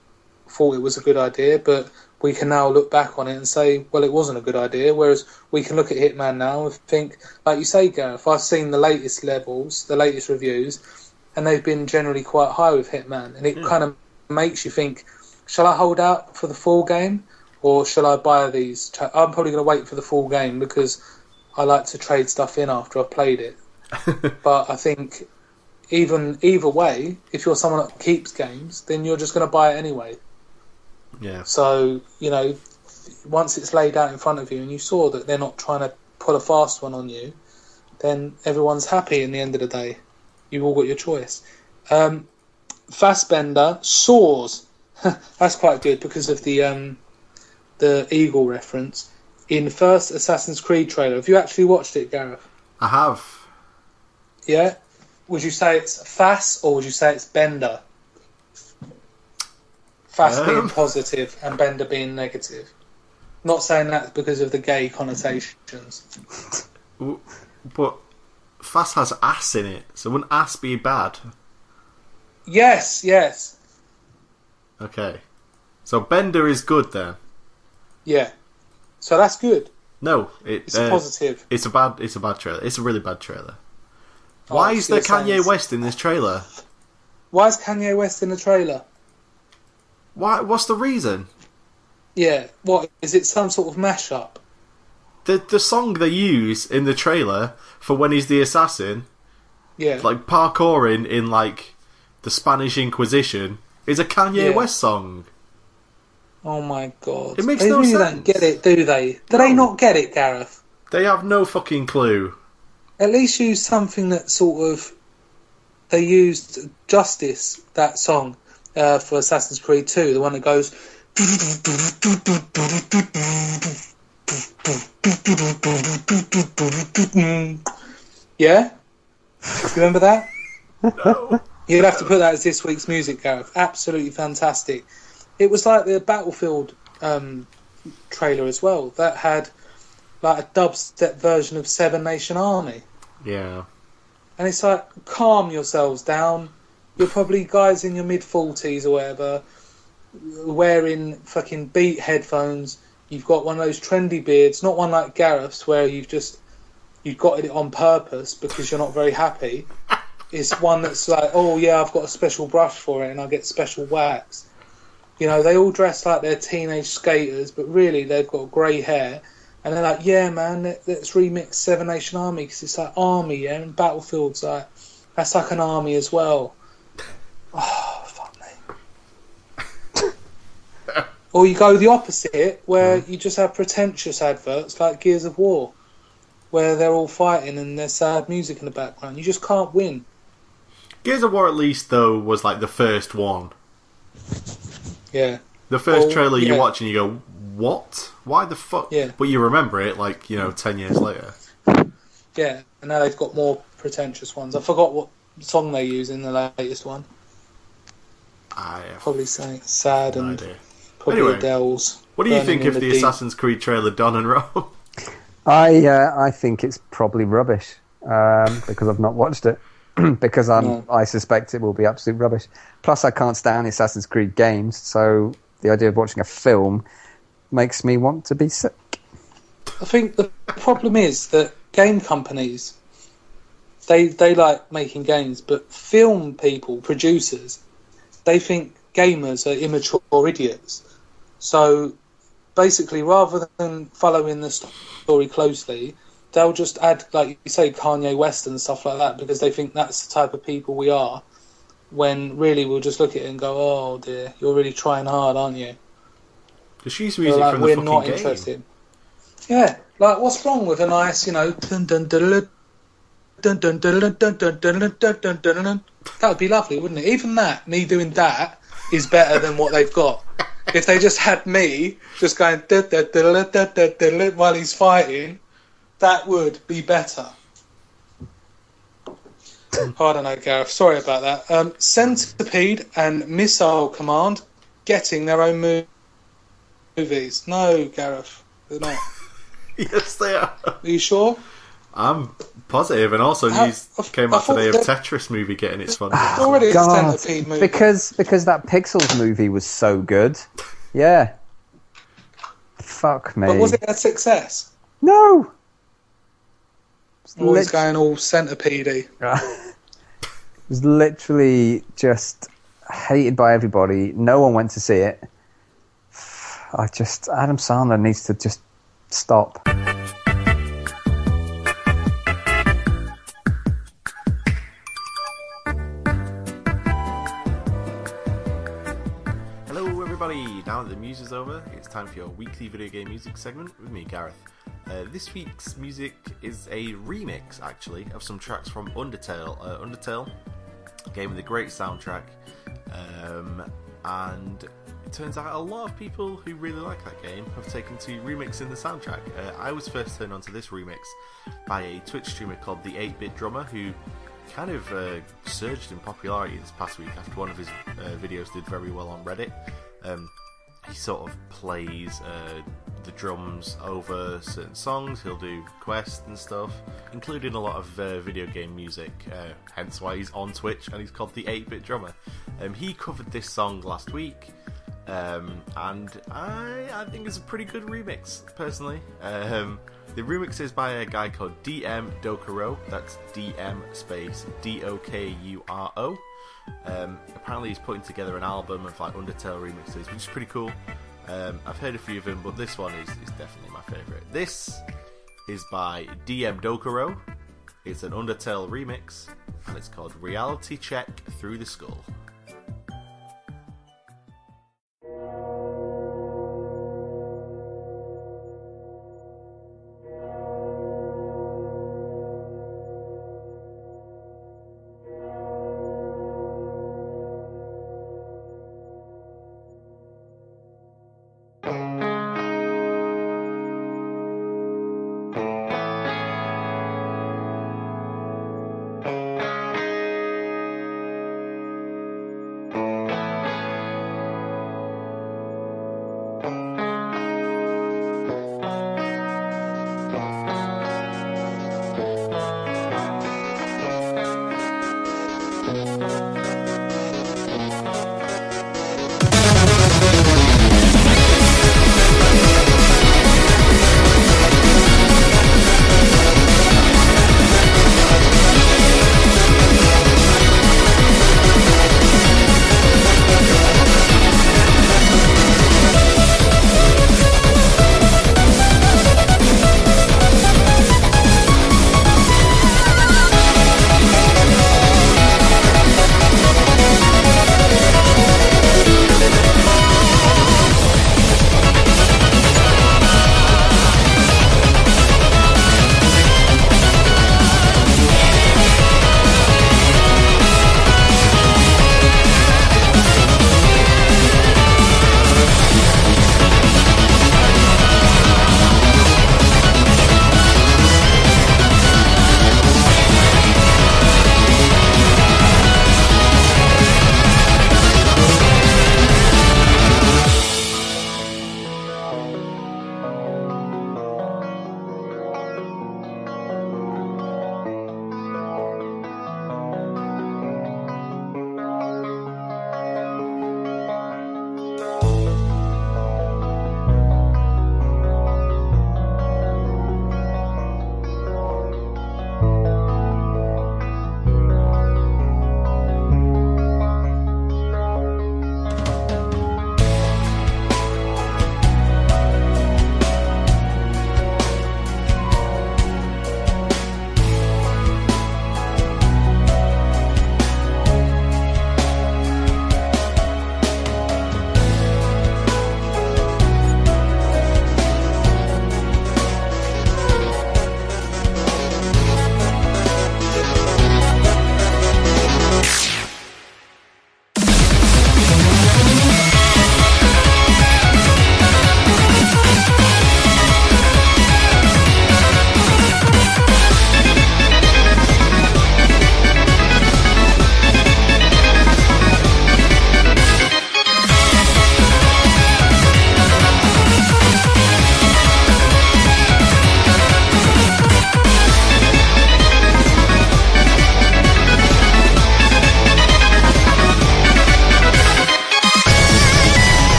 thought it was a good idea, but we can now look back on it and say, well, it wasn't a good idea, whereas we can look at Hitman now and think, like you say, Gareth, I've seen the latest levels, the latest reviews, and they've been generally quite high with Hitman, and it mm. kind of makes you think, shall I hold out for the full game, or shall I buy these? Tra- I'm probably going to wait for the full game, because I like to trade stuff in after I've played it. But I think... Even either way, if you're someone that keeps games, then you're just going to buy it anyway. Yeah. So, you know, once it's laid out in front of you and you saw that they're not trying to pull a fast one on you, then everyone's happy in the end of the day. You've all got your choice. Um, Fassbender soars. That's quite good because of the um, the eagle reference in the first Assassin's Creed trailer. Have you actually watched it, Gareth? I have. Yeah. Would you say it's Fass or would you say it's Bender? Fass um, being positive and Bender being negative. Not saying that because of the gay connotations. But Fass has ass in it, so wouldn't ass be bad? Yes, yes. Okay. So Bender is good then? Yeah. So that's good. No, it, it's uh, positive. It's a bad. It's a bad trailer. It's a really bad trailer. Why is there Kanye West in this trailer? Why is Kanye West in the trailer? Why? What's the reason? Yeah, what is it? Some sort of mashup? The the song they use in the trailer for when he's the assassin, yeah, like parkouring in like the Spanish Inquisition, is a Kanye yeah. West song. Oh my god! It makes they no really sense. Don't get it, do they? Do no. they not get it, Gareth? They have no fucking clue. At least use something that sort of... They used Justice, that song, uh, for Assassin's Creed two, the one that goes... Yeah? Remember that? No. You'd have to put that as this week's music, Gareth. Absolutely fantastic. It was like the Battlefield um, trailer as well, that had... like a dubstep version of Seven Nation Army. Yeah. And it's like, calm yourselves down. You're probably guys in your mid-forties or whatever, wearing fucking Beat headphones. You've got one of those trendy beards, not one like Gareth's where you've just, you've got it on purpose because you're not very happy. It's one that's like, oh yeah, I've got a special brush for it and I get special wax. You know, they all dress like they're teenage skaters, but really they've got grey hair and they're like, yeah, man, let's remix Seven Nation Army, because it's like army, yeah, and Battlefield's like, that's like an army as well. Oh, fuck me. Or you go the opposite, where mm. you just have pretentious adverts like Gears of War, where they're all fighting and there's sad music in the background. You just can't win. Gears of War, at least, though, was like the first one. Yeah. The first or, trailer you yeah. watch and you go, what? Why the fuck? Yeah. But you remember it, like, you know, ten years later. Yeah, and now they've got more pretentious ones. I forgot what song they use in the latest one. I have probably saying sad no and idea. Probably anyway, Adele's. What do you think of the, the Assassin's Creed trailer, Don and Rob? I uh, I think it's probably rubbish um, because I've not watched it. because I'm, yeah. I suspect it will be absolute rubbish. Plus, I can't stand Assassin's Creed games, so the idea of watching a film makes me want to be sick. I think the problem is that game companies, they they like making games, but film people, producers, they think gamers are immature idiots. So basically, rather than following the story closely, they'll just add, like you say, Kanye West and stuff like that, because they think that's the type of people we are, when really we'll just look at it and go, oh dear, you're really trying hard, aren't you? Because she's music like, from the fucking game. We're not interested. Yeah, like, what's wrong with a nice, you know, that would be lovely, wouldn't it? Even that, me doing that, is better than what they've got. If they just had me just going while he's fighting, that would be better. Oh, I don't know, Gareth. Sorry about that. Um, Centipede and Missile Command getting their own mo- movies. No, Gareth, they're not. Yes, they are. Are you sure? I'm positive. And also, news I, I, came out today of Tetris movie getting its funding. It's already a Centipede movie. Because, because that Pixels movie was so good. Yeah. Fuck me. But was it a success? No! Always going all centipede-y. It was literally just hated by everybody. No one went to see it. I just Adam Sandler needs to just stop. Hello, everybody. Now that the music's over, it's time for your weekly video game music segment with me, Gareth. Uh, this week's music is a remix, actually, of some tracks from Undertale. Uh, Undertale, a game with a great soundtrack, um, and it turns out a lot of people who really like that game have taken to remixing the soundtrack. Uh, I was first turned onto this remix by a Twitch streamer called the eight-Bit Drummer, who kind of uh, surged in popularity this past week after one of his uh, videos did very well on Reddit. Um, he sort of plays... Uh, the drums over certain songs. He'll do quests and stuff, including a lot of uh, video game music, uh, hence why he's on Twitch, and he's called the eight-Bit Drummer. Um, he covered this song last week, um, and I, I think it's a pretty good remix, personally. Um, the remix is by a guy called D M Dokuro, that's D M space D O K U R O. Um, apparently he's putting together an album of like Undertale remixes, which is pretty cool. Um, I've heard a few of them, but this one is, is definitely my favourite. This is by D M Dokuro. It's an Undertale remix, and it's called Reality Check Through the Skull.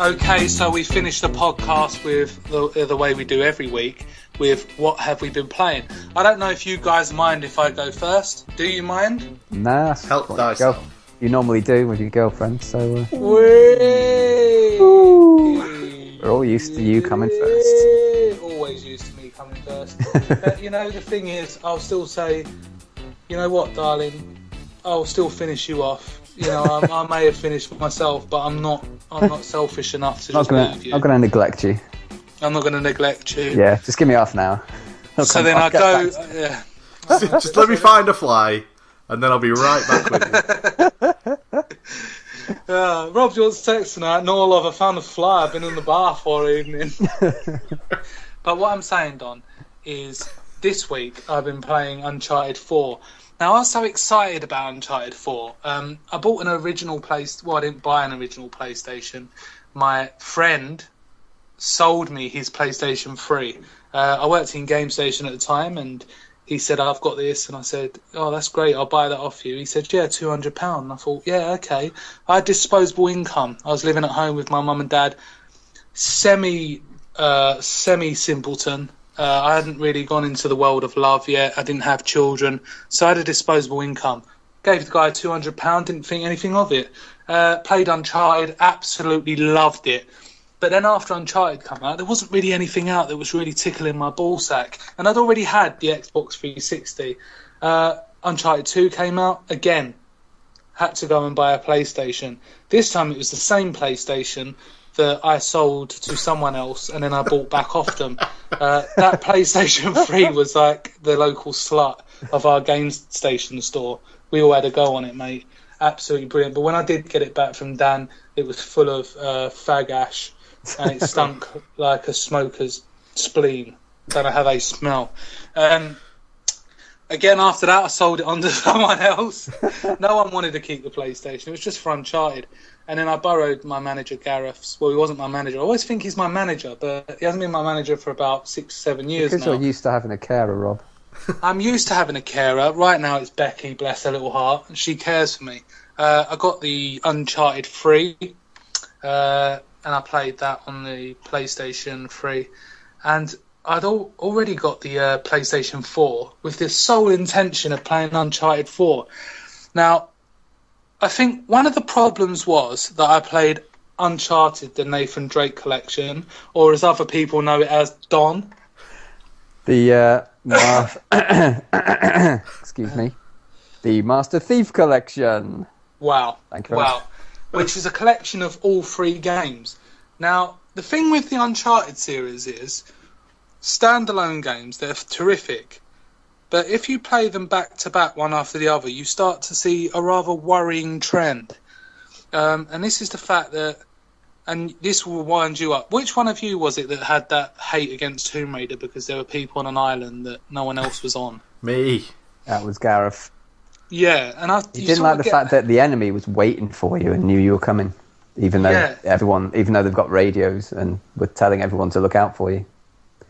Okay, so we finished the podcast with the, the way we do every week, with what have we been playing. I don't know if you guys mind if I go first. Do you mind? Nah, help thyself. You normally do with your girlfriend, so. Uh... We're all used to you coming first. Always used to me coming first. But you know, the thing is, I'll still say, you know what, darling, I'll still finish you off. You know, I'm, I may have finished myself, but I'm not. I'm not selfish enough to just leave you. I'm not going to neglect you. I'm not going to neglect you. Yeah, just give me half an hour. I'll so then I go. Uh, yeah. Just let me find a fly, and then I'll be right back with you. uh, Rob, do you want sex tonight? No, love. I found a fly. I've been in the bar for evening. But what I'm saying, Don, is this week I've been playing Uncharted four. Now, I was so excited about Uncharted four. Um, I bought an original place. Well, I didn't buy an original PlayStation. My friend sold me his PlayStation three. Uh, I worked in GameStation at the time, and he said, I've got this. And I said, oh, that's great. I'll buy that off you. He said, yeah, two hundred pounds. And I thought, yeah, okay. I had disposable income. I was living at home with my mum and dad. Semi, uh, semi-simpleton. Uh, I hadn't really gone into the world of love yet. I didn't have children. So I had a disposable income. Gave the guy two hundred pounds, didn't think anything of it. Uh, played Uncharted, absolutely loved it. But then after Uncharted came out, there wasn't really anything out that was really tickling my ballsack. And I'd already had the Xbox three sixty. Uh, Uncharted two came out, again, had to go and buy a PlayStation. This time it was the same PlayStation that I sold to someone else and then I bought back off them. Uh, that PlayStation three was like the local slut of our GameStation store. We all had a go on it, mate. Absolutely brilliant. But when I did get it back from Dan, it was full of uh, fag ash and it stunk like a smoker's spleen. Don't know how they smell. Um, again, after that, I sold it on to someone else. No one wanted to keep the PlayStation. It was just for Uncharted. And then I borrowed my manager, Gareth's. Well, he wasn't my manager. I always think he's my manager, but he hasn't been my manager for about six, seven years because now. Because you're used to having a carer, Rob. I'm used to having a carer. Right now it's Becky, bless her little heart, and she cares for me. Uh, I got the Uncharted three, uh, and I played that on the PlayStation three. And I'd al- already got the uh, PlayStation four with the sole intention of playing Uncharted four. Now, I think one of the problems was that I played Uncharted, the Nathan Drake collection, or as other people know it as, Don. The, uh, ma- excuse me, the Master Thief collection. Wow. Thank you. Wow. Which is a collection of all three games. Now, the thing with the Uncharted series is standalone games, they're terrific. But if you play them back-to-back, one after the other, you start to see a rather worrying trend. Um, and this is the fact that, and this will wind you up, which one of you was it that had that hate against Tomb Raider because there were people on an island that no one else was on? Me. That was Gareth. Yeah. and I, You, you didn't like the get... fact that the enemy was waiting for you and knew you were coming, even though yeah. everyone, even though they've got radios and were telling everyone to look out for you.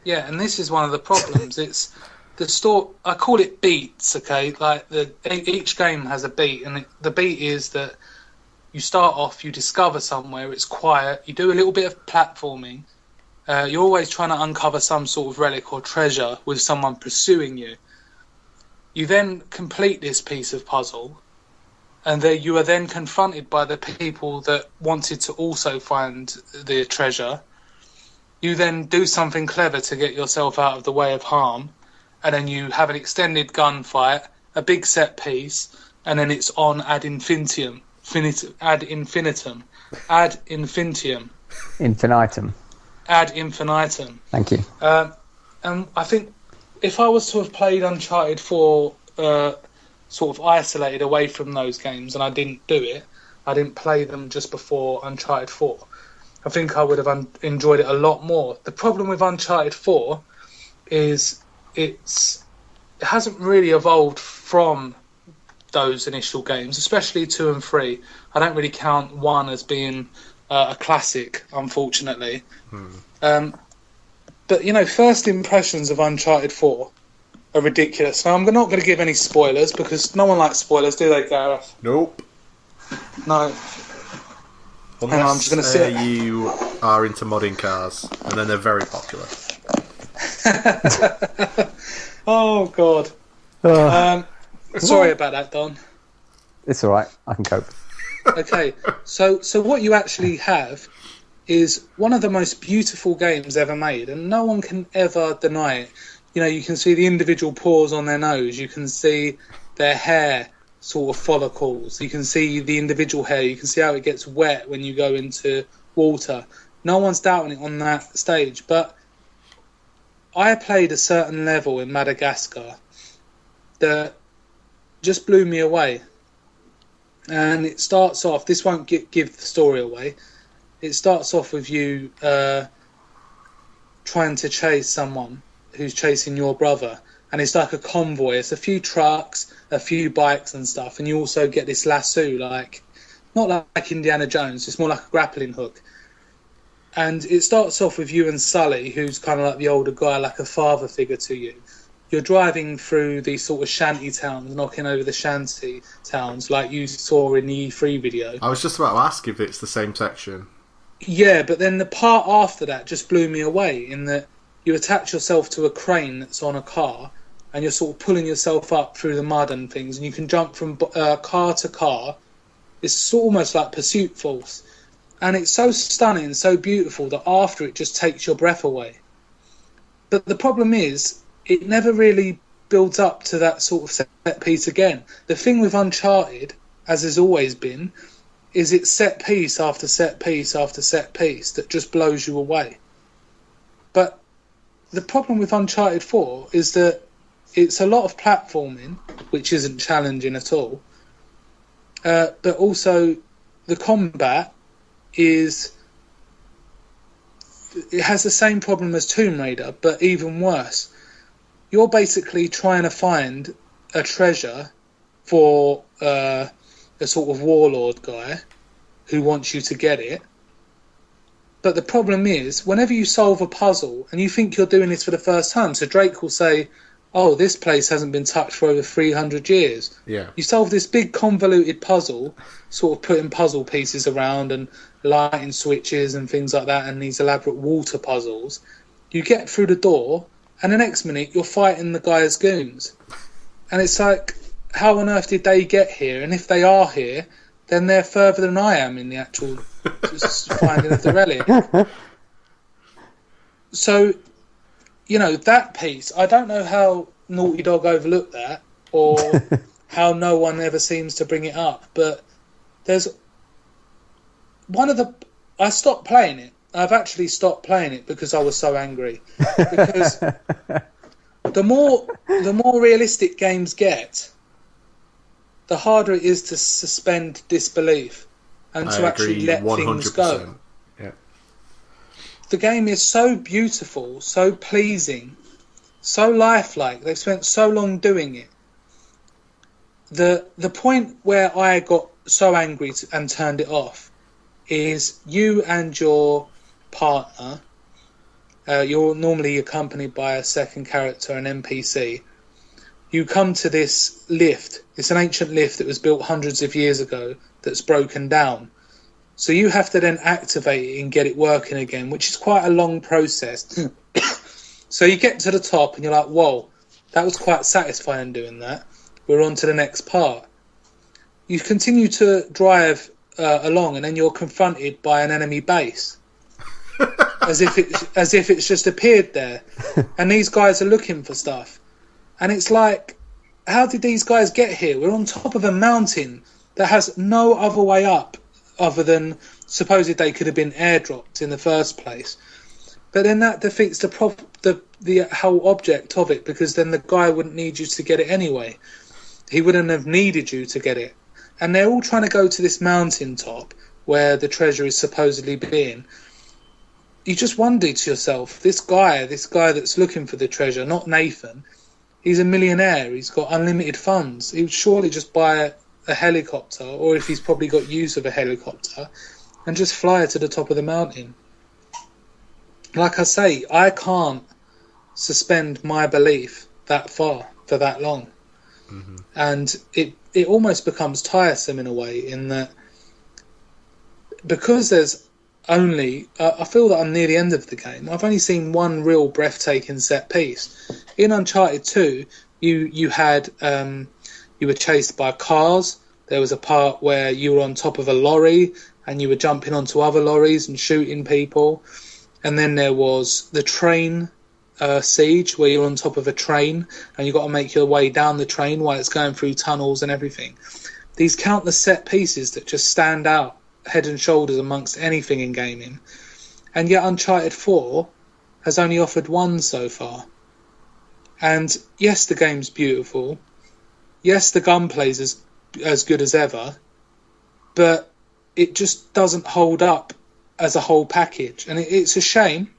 Yeah, and this is one of the problems. It's... The store, I call it beats, okay? Like, the each game has a beat, and it, the beat is that you start off, you discover somewhere, it's quiet, you do a little bit of platforming, uh, you're always trying to uncover some sort of relic or treasure with someone pursuing you. You then complete this piece of puzzle, and then you are then confronted by the people that wanted to also find the treasure. You then do something clever to get yourself out of the way of harm, and then you have an extended gunfight, a big set piece, and then it's on ad infinitum. Finit- ad infinitum. Ad infinitum. Infinitum. Ad infinitum. Thank you. Uh, and I think if I was to have played Uncharted four uh, sort of isolated away from those games, and I didn't do it, I didn't play them just before Uncharted four, I think I would have un- enjoyed it a lot more. The problem with Uncharted four is... It's it hasn't really evolved from those initial games, especially two and three. I don't really count one as being uh, a classic, unfortunately. Hmm. Um, but you know, first impressions of Uncharted four are ridiculous. Now I'm not going to give any spoilers because no one likes spoilers, do they, Gareth? Nope. No. Unless, Hang on, I'm just going to uh, say it. You are into modding cars, and then they're very popular. Oh, God. Uh, um, sorry what? about that, Don. It's all right. I can cope. Okay, so so what you actually have is one of the most beautiful games ever made, and no one can ever deny it. You know, you can see the individual pores on their nose. You can see their hair sort of follicles. You can see the individual hair. You can see how it gets wet when you go into water. No one's doubting it on that stage. But I played a certain level in Madagascar that just blew me away. And it starts off, this won't get, give the story away, it starts off with you uh, trying to chase someone who's chasing your brother. And it's like a convoy. It's a few trucks, a few bikes and stuff. And you also get this lasso, like, not like Indiana Jones, it's more like a grappling hook. And it starts off with you and Sully, who's kind of like the older guy, like a father figure to you. You're driving through these sort of shanty towns, knocking over the shanty towns, like you saw in the E three video. I was just about to ask if it's the same section. Yeah, but then the part after that just blew me away, in that you attach yourself to a crane that's on a car, and you're sort of pulling yourself up through the mud and things, and you can jump from uh, car to car. It's almost like Pursuit Force. And it's so stunning and so beautiful that after it just takes your breath away. But the problem is, it never really builds up to that sort of set piece again. The thing with Uncharted, as has always been, is it's set piece after set piece after set piece that just blows you away. But the problem with Uncharted four is that it's a lot of platforming, which isn't challenging at all, uh, but also the combat is... It has the same problem as Tomb Raider, but even worse. You're basically trying to find a treasure for uh, a sort of warlord guy who wants you to get it. But the problem is, whenever you solve a puzzle, and you think you're doing this for the first time, so Drake will say, oh, this place hasn't been touched for over three hundred years. Yeah. You solve this big convoluted puzzle, sort of putting puzzle pieces around and lighting switches and things like that, and these elaborate water puzzles. You get through the door, and the next minute, you're fighting the guy's goons. And it's like, how on earth did they get here? And if they are here, then they're further than I am in the actual finding of the relic. So, you know, that piece, I don't know how Naughty Dog overlooked that, or how no one ever seems to bring it up, but there's one of the... I stopped playing it. I've actually stopped playing it because I was so angry. Because the more the more realistic games get, the harder it is to suspend disbelief and I to actually let one hundred percent things go. Yeah. The game is so beautiful, so pleasing, so lifelike. They've spent so long doing it. The, the point where I got so angry to, and turned it off is you and your... partner, uh, you're normally accompanied by a second character, an N P C. You come to this lift. It's an ancient lift that was built hundreds of years ago that's broken down. So you have to then activate it and get it working again, which is quite a long process. So you get to the top and you're like, whoa, that was quite satisfying doing that. We're on to the next part. You continue to drive uh, along, and then you're confronted by an enemy base. as if it, as if it's just appeared there, and these guys are looking for stuff, and it's like, how did these guys get here? We're on top of a mountain that has no other way up other than supposedly they could have been airdropped in the first place. But then that defeats the prop, the the whole object of it, because then the guy wouldn't need you to get it anyway. He wouldn't have needed you to get it, and they're all trying to go to this mountain top where the treasure is supposedly being. You just wonder to yourself, this guy, this guy that's looking for the treasure, not Nathan, he's a millionaire, he's got unlimited funds. He would surely just buy a, a helicopter, or if he's probably got use of a helicopter, and just fly to the top of the mountain. Like I say, I can't suspend my belief that far for that long. Mm-hmm. And it, it almost becomes tiresome in a way, in that because there's only, uh, I feel that I'm near the end of the game. I've only seen one real breathtaking set piece. In Uncharted two, you you had um, you were chased by cars. There was a part where you were on top of a lorry and you were jumping onto other lorries and shooting people. And then there was the train uh, siege, where you're on top of a train and you've got to make your way down the train while it's going through tunnels and everything. These countless set pieces that just stand out head and shoulders amongst anything in gaming. And yet Uncharted four has only offered one so far. And yes, the game's beautiful. Yes, the gunplay's as, as good as ever. But it just doesn't hold up as a whole package. And it, it's a shame,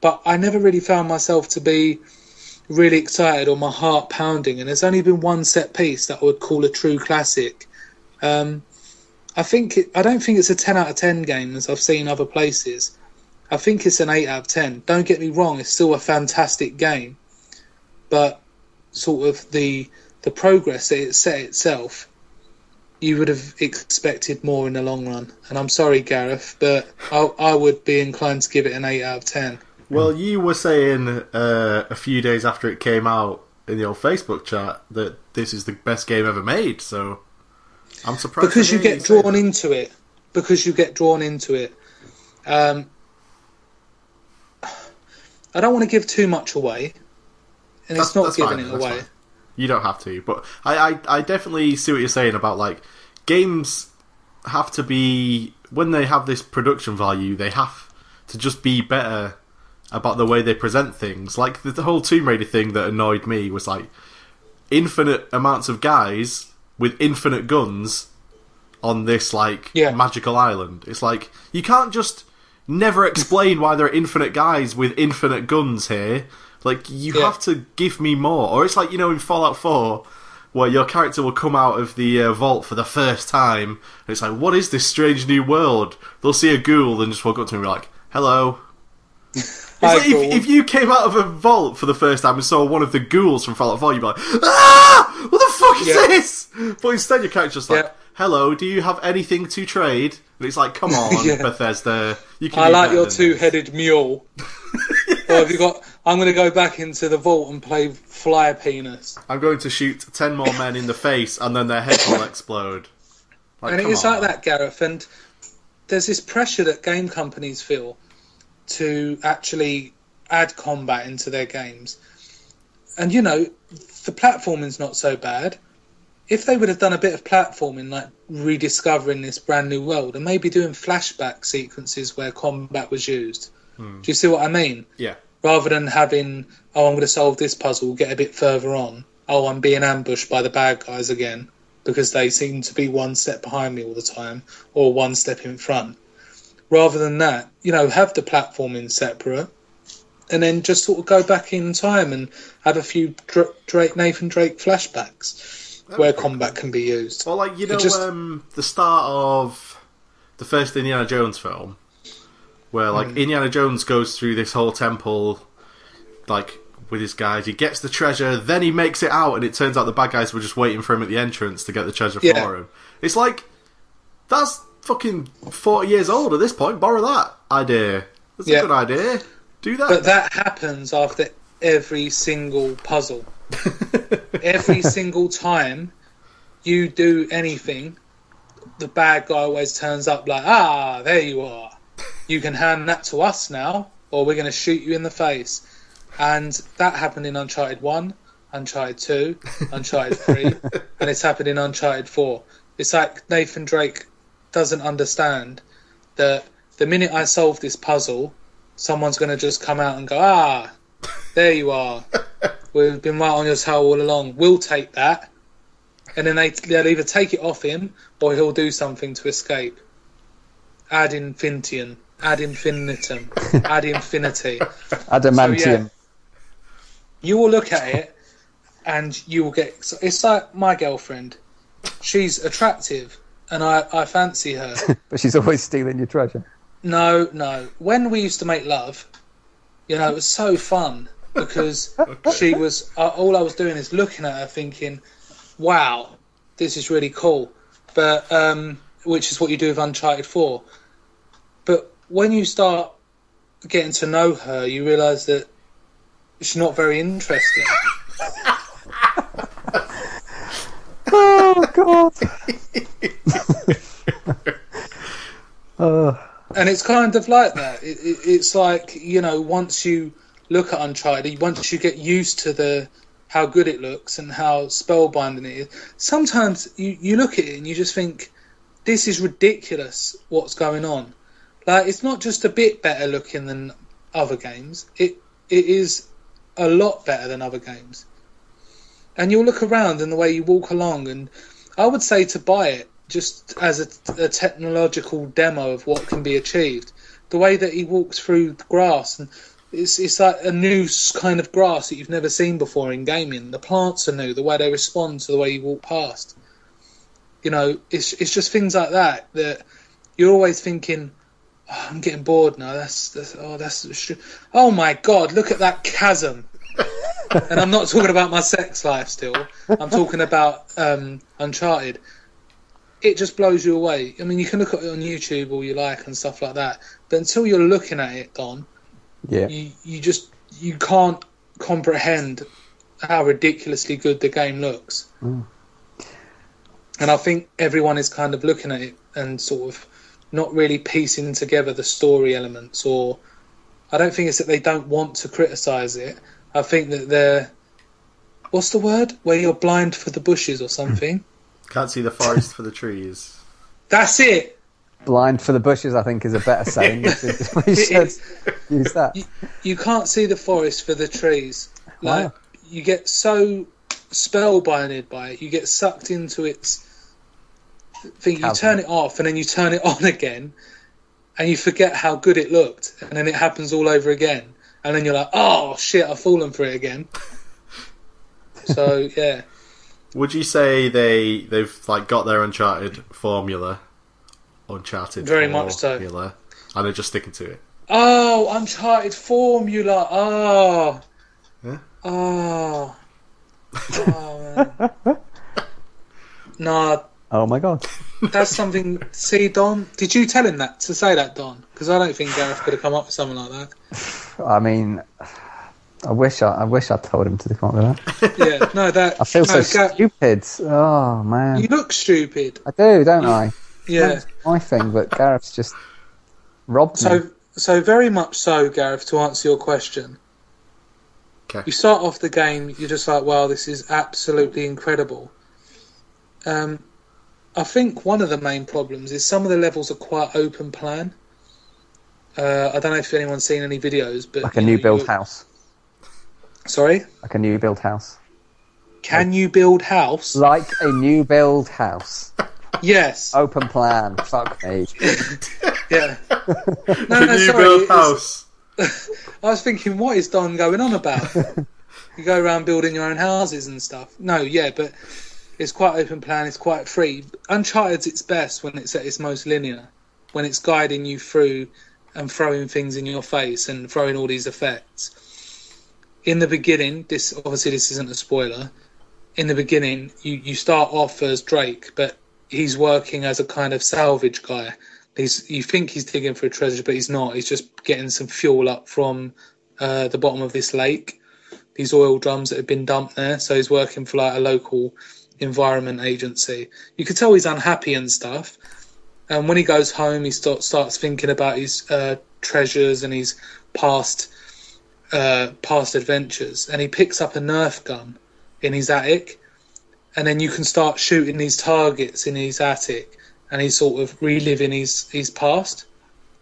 but I never really found myself to be really excited or my heart pounding. And there's only been one set piece that I would call a true classic. Um, I think it, I don't think it's a ten out of ten game as I've seen other places. I think it's an eight out of ten. Don't get me wrong, it's still a fantastic game. But sort of the the progress that it set itself, you would have expected more in the long run. And I'm sorry, Gareth, but I, I would be inclined to give it an eight out of ten. Well, you were saying uh, a few days after it came out in the old Facebook chat that this is the best game ever made, so I'm surprised. Because you get drawn that. into it. Because you get drawn into it. Um, I don't want to give too much away, and that's, it's not giving fine. it that's away. Fine. You don't have to, but I, I, I definitely see what you're saying about, like, games have to be, when they have this production value, they have to just be better about the way they present things. Like, the, the whole Tomb Raider thing that annoyed me was, like, infinite amounts of guys with infinite guns on this, like, yeah. magical island. It's like, you can't just never explain why there are infinite guys with infinite guns here. Like, you yeah. have to give me more. Or it's like, you know, in Fallout four, where your character will come out of the uh, vault for the first time, and it's like, what is this strange new world? They'll see a ghoul and just walk up to him and be like, hello. It's Hi, like, if, if you came out of a vault for the first time and saw one of the ghouls from Fallout four, you'd be like, ah! What the fuck is yeah. this? But instead your character's just like, yeah. hello, do you have anything to trade? And it's like, come on, yeah. Bethesda. You can I like your two-headed this. mule. Yes. Or have you got... I'm going to go back into the vault and play Flyer Penis. I'm going to shoot ten more men in the face and then their heads will explode. Like, and it's like that, Gareth. And there's this pressure that game companies feel to actually add combat into their games. And, you know, the platforming's not so bad. If they would have done a bit of platforming, like rediscovering this brand new world, and maybe doing flashback sequences where combat was used. Hmm. Do you see what I mean? Yeah. Rather than having, oh, I'm going to solve this puzzle, get a bit further on. Oh, I'm being ambushed by the bad guys again because they seem to be one step behind me all the time or one step in front. Rather than that, you know, have the platforming separate and then just sort of go back in time and have a few Drake Nathan Drake flashbacks That'd where combat cool. can be used. Well, like, you know, just... um, the start of the first Indiana Jones film, where, like, mm. Indiana Jones goes through this whole temple, like, with his guys. He gets the treasure, then he makes it out, and it turns out the bad guys were just waiting for him at the entrance to get the treasure yeah. for him. It's like, that's fucking forty years old at this point. Borrow that idea. That's yeah. a good idea. Do that. But that happens after every single puzzle. Every single time you do anything, the bad guy always turns up like, ah, there you are. You can hand that to us now, or we're going to shoot you in the face. And that happened in Uncharted one, Uncharted two, Uncharted three, and it's happened in Uncharted four. It's like Nathan Drake doesn't understand that the minute I solve this puzzle, someone's going to just come out and go, ah, there you are. We've been right on your tail all along. We'll take that. And then they, they'll either take it off him, or he'll do something to escape. Ad infinitium. Ad infinitum. Ad infinity. Adamantium. So, yeah, you will look at it and you will get... It's like my girlfriend. She's attractive and I, I fancy her. But she's always stealing your treasure. No, no. When we used to make love, you know, it was so fun because okay. she was... Uh, all I was doing is looking at her thinking, wow, this is really cool. But, um, which is what you do with Uncharted four. when you start getting to know her, you realise that she's not very interesting. Oh, God. uh. And it's kind of like that. It, it, it's like, you know, once you look at Uncharted, once you get used to the how good it looks and how spellbinding it is, sometimes you, you look at it and you just think, this is ridiculous what's going on. Like, it's not just a bit better looking than other games. It It is a lot better than other games. And you'll look around and the way you walk along, and I would say to buy it just as a, a technological demo of what can be achieved. The way that he walks through the grass, and it's it's like a new kind of grass that you've never seen before in gaming. The plants are new, the way they respond to the way you walk past. You know, it's it's just things like that that you're always thinking, oh, I'm getting bored now. That's, that's oh that's oh my God! Look at that chasm. And I'm not talking about my sex life still. I'm talking about um, Uncharted. It just blows you away. I mean, you can look at it on YouTube all you like and stuff like that, but until you're looking at it, Don, yeah, you, you just you can't comprehend how ridiculously good the game looks. Mm. And I think everyone is kind of looking at it and sort of not really piecing together the story elements. Or I don't think it's that they don't want to criticise it. I think that they're... What's the word? Where you're blind for the bushes or something. Can't see the forest for the trees. That's it! Blind for the bushes, I think, is a better saying. You should use that. You, you can't see the forest for the trees. Like, wow. You get so spellbinded by it. You get sucked into its thing. You turn it off and then you turn it on again and you forget how good it looked. And then it happens all over again. And then you're like, oh, shit, I've fallen for it again. So, yeah. Would you say they, they've like got their Uncharted formula? Uncharted Very formula, much so. And they're just sticking to it? Oh, Uncharted formula. Oh. Yeah? Oh. Oh, man. Nah. Oh, my God. That's something... See, Don? Did you tell him that, to say that, Don? Because I don't think Gareth could have come up with something like that. I mean, I wish I, I wish I told him to come up with that. Yeah, no, that I feel no, so Gar- stupid. Oh man, you look stupid. I do, don't you, I? Yeah, that's my thing. But Gareth's just robbed so, me. So very much so, Gareth. To answer your question, okay. You start off the game, you're just like, wow, this is absolutely incredible. Um, I think one of the main problems is some of the levels are quite open plan. Uh, I don't know if anyone's seen any videos, but like a new know, build you're... house. Sorry? Like a new build house. Can like... you build house? Like a new build house. Yes. Open plan. Fuck me. Yeah. No, no, new sorry. Build house. I was thinking, what is Don going on about? You go around building your own houses and stuff. No, yeah, but it's quite open plan. It's quite free. Uncharted's its best when it's at its most linear, when it's guiding you through and throwing things in your face and throwing all these effects. In the beginning, this obviously this isn't a spoiler, in the beginning you, you start off as Drake, but he's working as a kind of salvage guy. He's, you think he's digging for a treasure, but he's not. He's just getting some fuel up from uh, the bottom of this lake, these oil drums that have been dumped there. So he's working for like a local environment agency. You could tell he's unhappy and stuff. And when he goes home, he start, starts thinking about his uh, treasures and his past uh, past adventures. And he picks up a Nerf gun in his attic. And then you can start shooting these targets in his attic. And he's sort of reliving his, his past,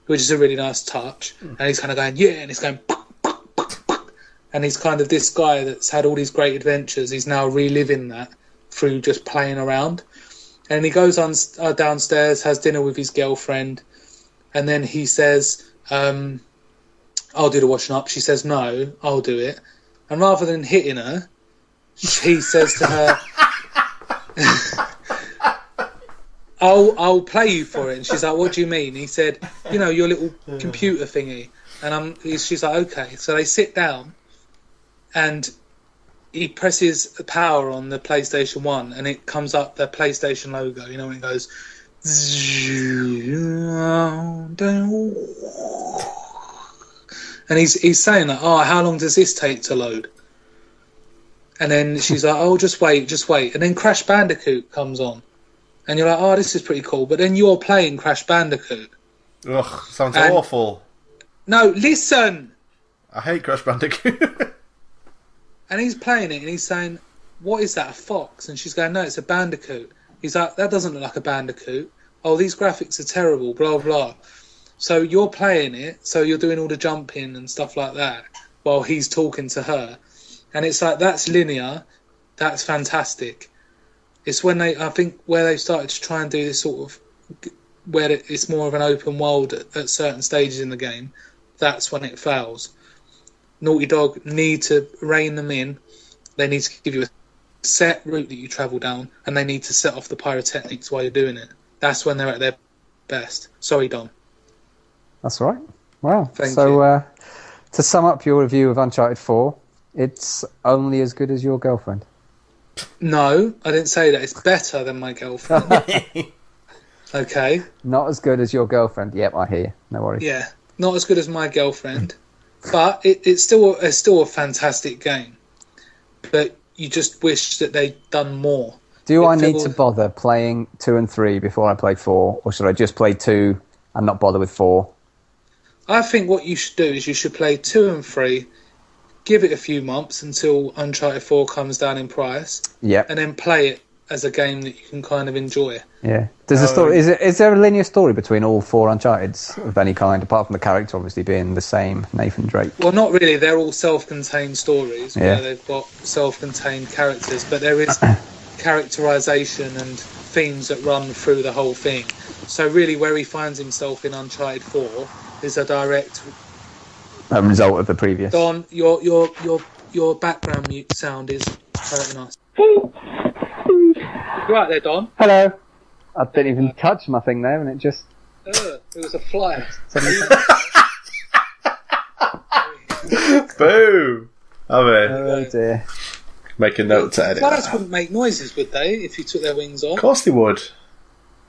which is a really nice touch. Mm. And he's kind of going, yeah, and he's going, puck, puck, puck, puck. And he's kind of this guy that's had all these great adventures. He's now reliving that through just playing around. And he goes on, uh, downstairs, has dinner with his girlfriend, and then he says, um, I'll do the washing up. She says, no, I'll do it. And rather than hitting her, he says to her, I'll, I'll play you for it. And she's like, what do you mean? He said, you know, your little computer thingy. And I'm, she's like, okay. So they sit down, and he presses the power on the PlayStation one and it comes up the PlayStation logo, you know, and it goes And he's he's saying that, oh, how long does this take to load? And then she's like, oh, just wait, just wait. And then Crash Bandicoot comes on. And you're like, oh, this is pretty cool. But then you're playing Crash Bandicoot. Ugh, sounds and... awful. No, listen! I hate Crash Bandicoot. And he's playing it and he's saying, what is that, a fox? And she's going, no, it's a bandicoot. He's like, that doesn't look like a bandicoot. Oh, these graphics are terrible, blah, blah. So you're playing it, so you're doing all the jumping and stuff like that while he's talking to her. And it's like, that's linear, that's fantastic. It's when they, I think, where they've started to try and do this sort of, where it's more of an open world at, at certain stages in the game, that's when it fails. Naughty Dog need to rein them in. They need to give you a set route that you travel down, and they need to set off the pyrotechnics while you're doing it. That's when they're at their best. Sorry, Dom. That's all right. Wow. Thank so, you. Uh, to sum up your review of Uncharted four, it's only as good as your girlfriend. No, I didn't say that. It's better than my girlfriend. Okay. Not as good as your girlfriend. Yep, I hear you. No worries. Yeah, not as good as my girlfriend, but it, it's still it's still a fantastic game. But you just wish that they'd done more. Do it I need to bother playing two and three before I play four, or should I just play two and not bother with four? I think what you should do is you should play two and three, give it a few months until Uncharted four comes down in price, yep. And then play it as a game that you can kind of enjoy. Yeah. Does um, the story is, it, is there a linear story between all four Uncharteds of any kind, apart from the character obviously being the same, Nathan Drake? Well, not really. They're all self-contained stories, yeah. Where they've got self-contained characters, but there is characterization and themes that run through the whole thing. So really where he finds himself in Uncharted four is a direct... A result of the previous. Don, your your your your background mute sound is hurting us. You're right there, Don. Hello. I didn't even touch my thing there, and it just. Uh, it was a fly. Boo! I'm in. Oh dear. Make a note to edit. Flies wouldn't make noises, would they? If you took their wings off. Of course they would.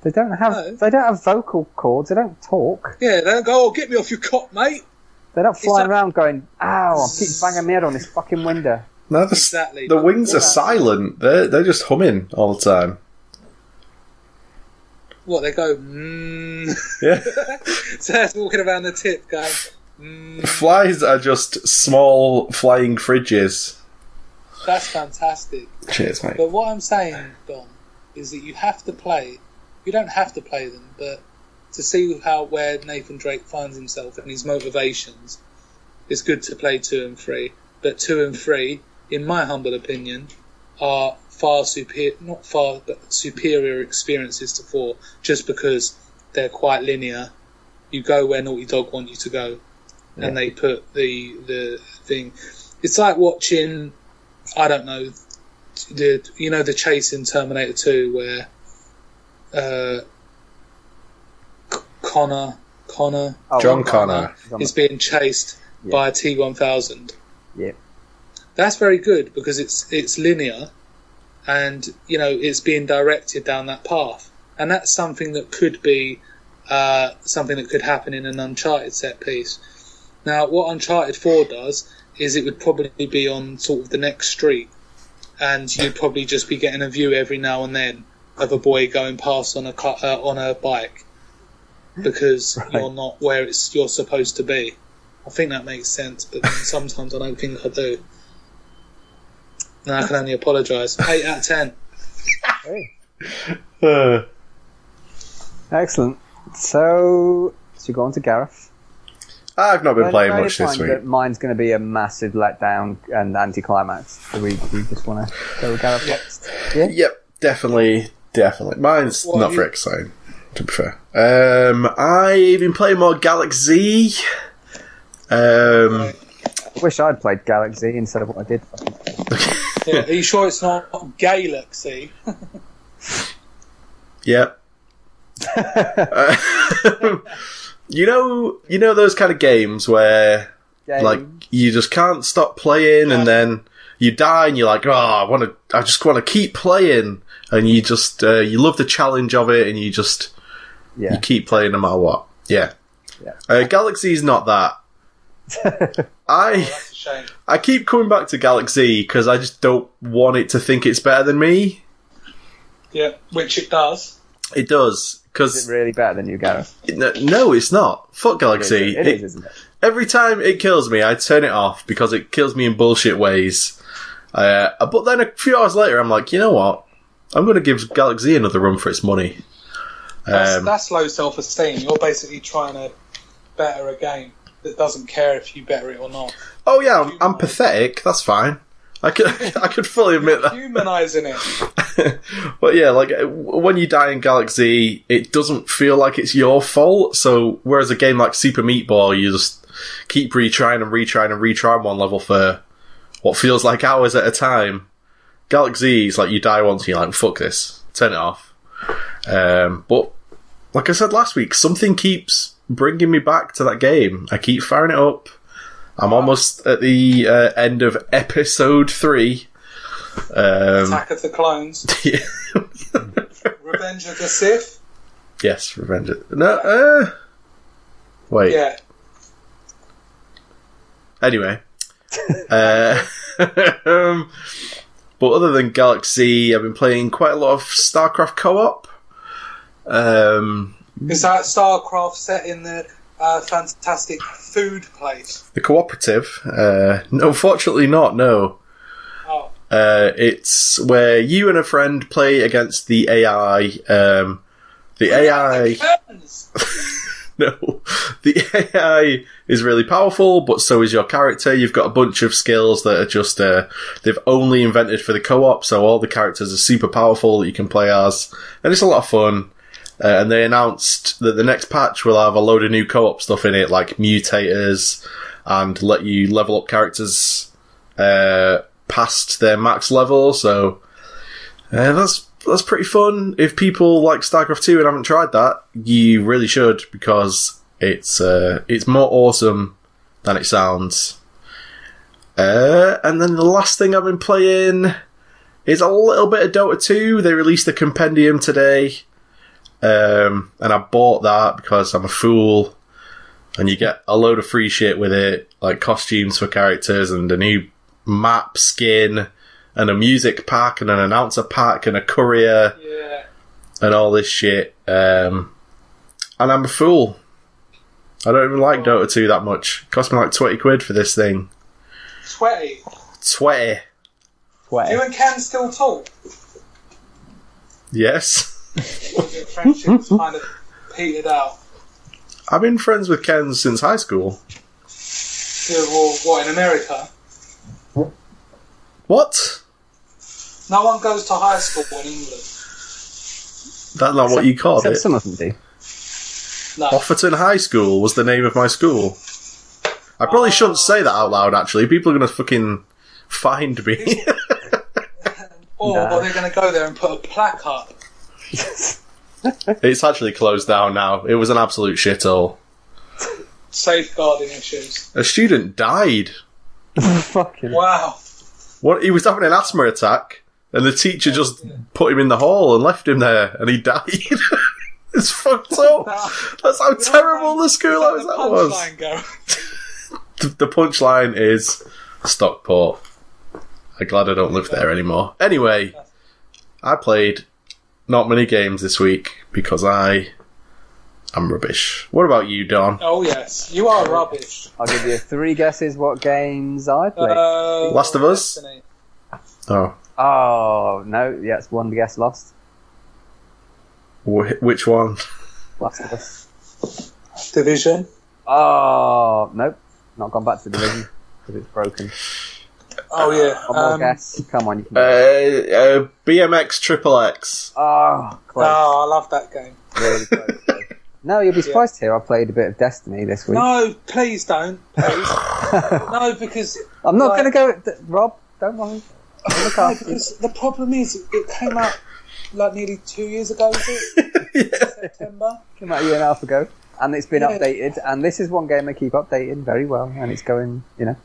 They don't have. No. They don't have vocal cords. They don't talk. Yeah, they don't go. Oh, get me off your cot, mate. They're not flying around going, ow, I keep banging my head on this fucking window. No, the, exactly. The wings are silent. They're, they're just humming all the time. What, they go, mmm. Yeah. So that's walking around the tip going, mmm. Flies are just small flying fridges. That's fantastic. Cheers, mate. But what I'm saying, Dom, is that you have to play, you don't have to play them, but... to see how where Nathan Drake finds himself and his motivations, it's good to play two and three. But two and three, in my humble opinion, are far superior, not far, but superior experiences to four, just because they're quite linear. You go where Naughty Dog want you to go, and yeah. They put the the thing. It's like watching, I don't know, the you know the chase in Terminator two where. Uh, Connor, Connor, oh, John Connor, Connor is being chased yeah. by a T one thousand. Yeah, that's very good because it's it's linear, and you know it's being directed down that path, and that's something that could be uh, something that could happen in an Uncharted set piece. Now, what Uncharted four does is it would probably be on sort of the next street, and you'd probably just be getting a view every now and then of a boy going past on a car, uh, on a bike. Because right. You're not where it's you're supposed to be. I think that makes sense, but sometimes I don't think I do. No, I can only apologise. Eight out of ten. Hey. Uh. Excellent. So, so you go on to Gareth. I've not been I playing much this week. That mine's going to be a massive letdown and anticlimax. So we, we just want to go with Gareth next. Yeah? Yep, definitely, definitely. Mine's what not very exciting. To be fair, um, I've been playing more Galaxy. Um, I wish I'd played Galaxy instead of what I did. Yeah, are you sure it's not Galaxy? Yep. uh, you know, you know those kind of games where, Game. like, you just can't stop playing, yeah. And then you die, and you're like, oh, I want to, I just want to keep playing, and you just, uh, you love the challenge of it, and you just. Yeah. You keep playing no matter what. Yeah. Yeah. Uh, Galaxy's not that. I oh, I keep coming back to Galaxy because I just don't want it to think it's better than me. Yeah, which it does. It does. Cause is it really better than you, Gareth? No, no, it's not. Fuck Galaxy. It is, it, it is, isn't it? Every time it kills me, I turn it off because it kills me in bullshit ways. Uh, but then a few hours later, I'm like, you know what? I'm going to give Galaxy another run for its money. Um, that's, that's low self-esteem. You're basically trying to better a game that doesn't care if you better it or not. Oh, yeah, I'm, I'm pathetic. That's fine. I could, I could fully admit that. Humanising it. But yeah, like, when you die in Galaxy, it doesn't feel like it's your fault. So, whereas a game like Super Meat Boy, you just keep retrying and retrying and retrying one level for what feels like hours at a time. Galaxy is like, you die once and you're like, fuck this. Turn it off. Um, but, like I said last week, something keeps bringing me back to that game. I keep firing it up. I'm almost at the uh, end of episode three. Um, Attack of the Clones. Yeah. Revenge of the Sith. Yes, Revenge of... No, uh... Wait. Yeah. Anyway. uh, um, but other than Galaxy, I've been playing quite a lot of StarCraft co-op. Um, Is that StarCraft set in the... Uh, fantastic food place. The cooperative? Uh, no, fortunately not, no. Oh. Uh, it's where you and a friend play against the A I. Um, the A I... No. The A I is really powerful, but so is your character. You've got a bunch of skills that are just... Uh, they've only invented for the co-op, so all the characters are super powerful that you can play as. And it's a lot of fun. Uh, and they announced that the next patch will have a load of new co-op stuff in it, like mutators, and let you level up characters uh, past their max level. So uh, that's that's pretty fun. If people like StarCraft two and haven't tried that, you really should, because it's uh, it's more awesome than it sounds. Uh, and then the last thing I've been playing is a little bit of Dota two. They released the compendium today. Um, and I bought that because I'm a fool, and you get a load of free shit with it, like costumes for characters and a new map skin and a music pack and an announcer pack and a courier yeah. and all this shit. Um, and I'm a fool. I don't even like oh. Dota two that much. It cost me like twenty quid for this thing. twenty? twenty. twenty. You and Ken still talk? Yes. Your friendship's kind of petered out. I've been friends with Ken since high school. Yeah, well, what, in America? What? No one goes to high school in England. That's not except, what you called it. Some of them do. No. Offerton High School was the name of my school. I probably uh, shouldn't say that out loud, actually. People are going to fucking find me. Or nah. Well, they're going to go there and put a plaque up. It's actually closed down now. It was an absolute shithole. Safeguarding issues. A student died. Fucking wow. What? He was having an asthma attack, and the teacher just yeah. put him in the hall and left him there, and he died. It's fucked up. Nah, that's how terrible the school is. That was. The, the punchline is Stockport. I'm glad I don't live there anymore. Anyway, I played. Not many games this week, because I am rubbish. What about you, Don? Oh, yes. You are rubbish. I'll give you three guesses what games I played. Uh, Last of Us? Destiny. Oh. Oh, no. Yeah, it's one guess lost. Wh- which one? Last of Us. Division? Oh, nope. Not gone back to Division, because it's broken. Oh, yeah. One more um, guess. Come on. You can uh, uh, B M X Triple X. Oh, close. Oh, I love that game. Really close. close. No, you'll be surprised yeah. to hear I played a bit of Destiny this week. No, please don't. Please. No, because... I'm not like, going to go... Rob, don't worry. No, because the problem is, it came out like nearly two years ago, was it? Yeah. September. Came out a year and a half ago. And it's been yeah. updated. And this is one game I keep updating very well. And it's going, you know...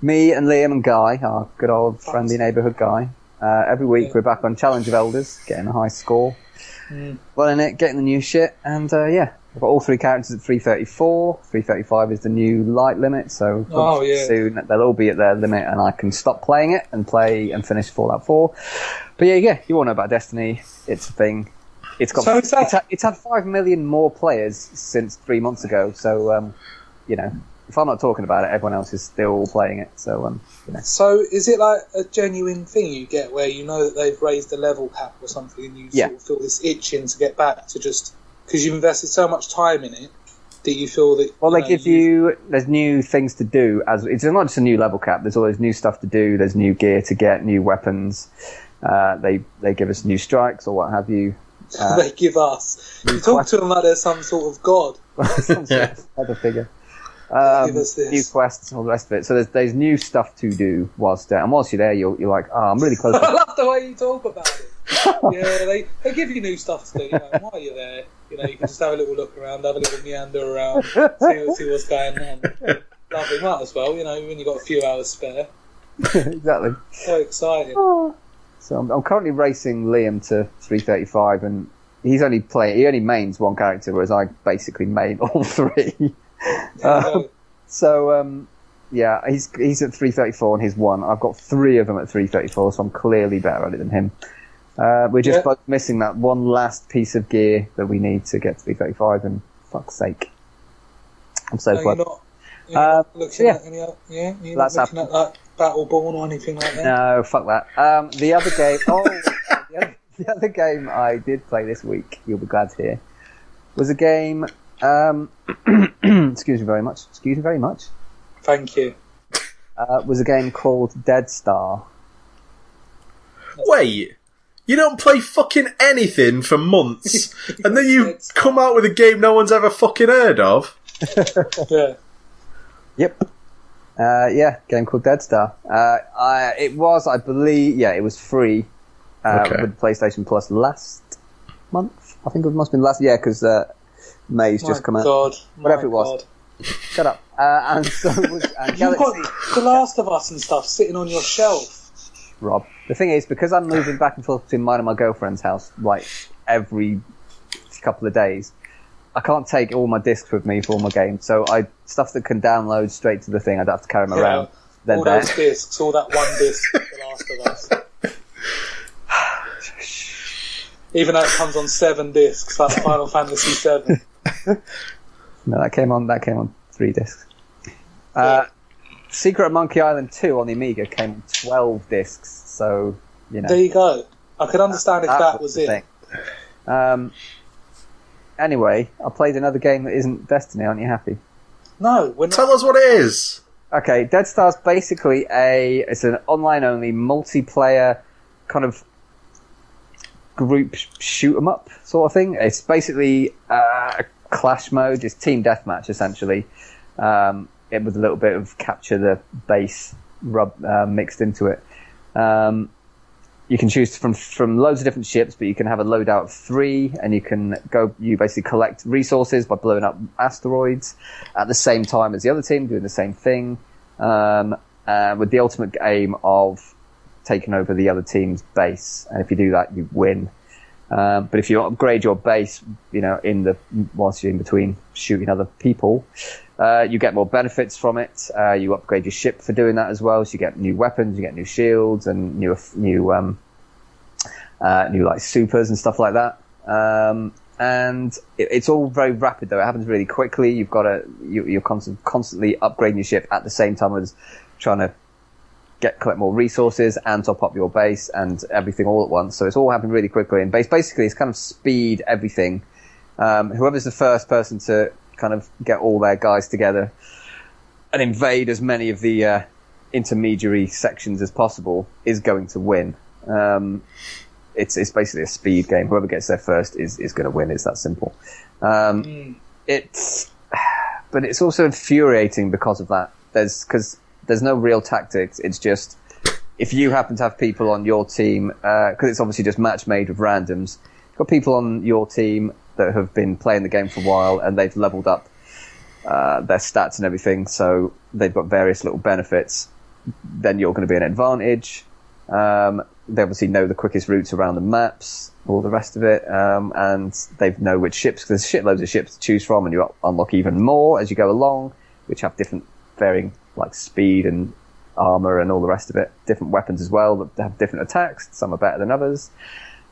Me and Liam and Guy, our good old friendly neighbourhood Guy. Uh, every week yeah. we're back on Challenge of Elders, getting a high score. Mm. Learning it, getting the new shit, and uh, yeah, I've got all three characters at three thirty-four. three thirty-five is the new light limit, so oh, yeah. soon they'll all be at their limit, and I can stop playing it and play and finish Fallout four. But yeah, yeah, you all know about Destiny. It's a thing. It's got. So it's, that- it's, had, it's had five million more players since three months ago. So um, you know, if I'm not talking about it, everyone else is still playing it. So um, you know. So is it like a genuine thing you get where you know that they've raised a level cap or something, and you yeah. sort of feel this itching to get back to just because you've invested so much time in it that you feel that. Well, they give you, you there's new things to do. As it's not just a new level cap. There's always new stuff to do. There's new gear to get, new weapons. Uh, they they give us new strikes or what have you. Uh, they give us. You talk quest- to them like they're some sort of god. Some sort of other figure. Um, new quests and all the rest of it. So there's there's new stuff to do whilst there. And whilst you're there, you're, you're like, oh, I'm really close. I love the way you talk about it. Yeah, they, they give you new stuff to do. You know, while you're there, you know, you can just have a little look around, have a little meander around, see, see what's going on. Lovely, might as well, you know, when you've got a few hours spare. Exactly. So exciting. Oh. So I'm, I'm currently racing Liam to three thirty-five, and he's only play he only mains one character, whereas I basically main all three. um, so um, yeah, he's he's at three thirty-four and he's one. I've got three of them at three thirty-four, so I'm clearly better at it than him. Uh, we're just yeah. both missing that one last piece of gear that we need to get to three thirty-five, and fuck's sake, I'm so no, glad. You're not, you're uh, not looking yeah. at any other, yeah, you're That's not looking happened. At that. Battleborn or anything like that? No, fuck that. Um, the other game, oh, the, other, the other game I did play this week, you'll be glad to hear, was a game. Um, excuse me very much. Excuse me very much. Thank you. Uh, was a game called Dead Star. Wait, you don't play fucking anything for months, and then you come out with a game no one's ever fucking heard of. Yeah. Yep. Uh, yeah, game called Dead Star. Uh, I, it was, I believe, yeah, it was free uh, okay. with PlayStation Plus last month. I think it must have been last, yeah, because uh, May's my just come God, out. Whatever it was. God. Shut up. Uh, and so was uh, Galaxy. You've got The Last of Us and stuff sitting on your shelf. Rob, the thing is, because I'm moving back and forth between mine and my girlfriend's house, like, every couple of days, I can't take all my discs with me for all my games, so I stuff that can download straight to the thing. I don't have to carry them yeah, around. All those there. discs, all that one disc, The Last of Us. Even though it comes on seven discs, that's Final Fantasy Seven. No, that came on. That came on three discs. Uh, yeah. Secret of Monkey Island Two on the Amiga came on twelve discs. So you know. There you go. I could understand that, if that, that was it. Um. Anyway, I played another game that isn't Destiny. Aren't you happy? No. We're not. Tell us what it is. Okay, Dead Star's basically a it's an online-only multiplayer kind of group shoot 'em up sort of thing. It's basically uh, a clash mode. It's team deathmatch essentially. Um, it was a little bit of capture the base rub uh, mixed into it. Um, You can choose from from loads of different ships, but you can have a loadout of three, and you can go. You basically collect resources by blowing up asteroids at the same time as the other team, doing the same thing, um, uh, with the ultimate aim of taking over the other team's base. And if you do that, you win. Um, but if you upgrade your base, you know, in the whilst you're in between shooting other people, uh, you get more benefits from it. Uh, you upgrade your ship for doing that as well. So you get new weapons, you get new shields, and new new um, uh, new like supers and stuff like that. Um, and it, it's all very rapid though. It happens really quickly. You've got to you, you're constant, constantly upgrading your ship at the same time as trying to. Get collect more resources and top up your base and everything all at once. So it's all happening really quickly. And base basically it's kind of speed everything. Um, whoever's the first person to kind of get all their guys together and invade as many of the uh, intermediary sections as possible is going to win. Um, it's it's basically a speed game. Whoever gets there first is is going to win. It's that simple. Um, mm. It's but it's also infuriating because of that. There's because. There's no real tactics. It's just if you happen to have people on your team, because uh, it's obviously just match made with randoms. You've got people on your team that have been playing the game for a while and they've leveled up uh, their stats and everything, so they've got various little benefits. Then you're going to be an advantage. Um, they obviously know the quickest routes around the maps, all the rest of it, um, and they know which ships, because there's shitloads of ships to choose from, and you unlock even more as you go along, which have different varying like speed and armor and all the rest of it, different weapons as well that have different attacks, some are better than others.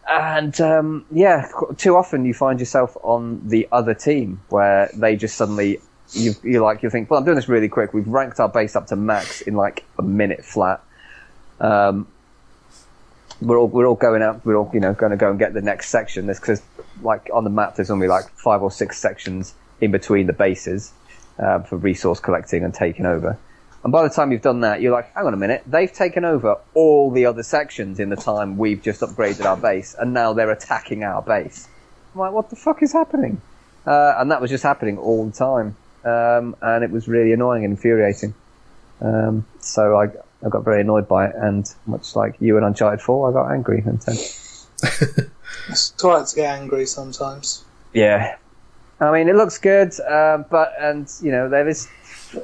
And um, yeah, too often you find yourself on the other team where they just suddenly, you, you're like, you think, well, I'm doing this really quick, we've ranked our base up to max in like a minute flat. Um, we're all we're all going out. We're all you know going to go and get the next section. There's because like on the map, there's only like five or six sections in between the bases uh, for resource collecting and taking over. And by the time you've done that, you're like, hang on a minute, they've taken over all the other sections in the time we've just upgraded our base, and now they're attacking our base. I'm like, what the fuck is happening? Uh, and that was just happening all the time, um, and it was really annoying and infuriating. Um, so I. I got very annoyed by it, and much like you and Uncharted four, I got angry. And it's alright to get angry sometimes. Yeah. I mean, it looks good, uh, but, and, you know, there is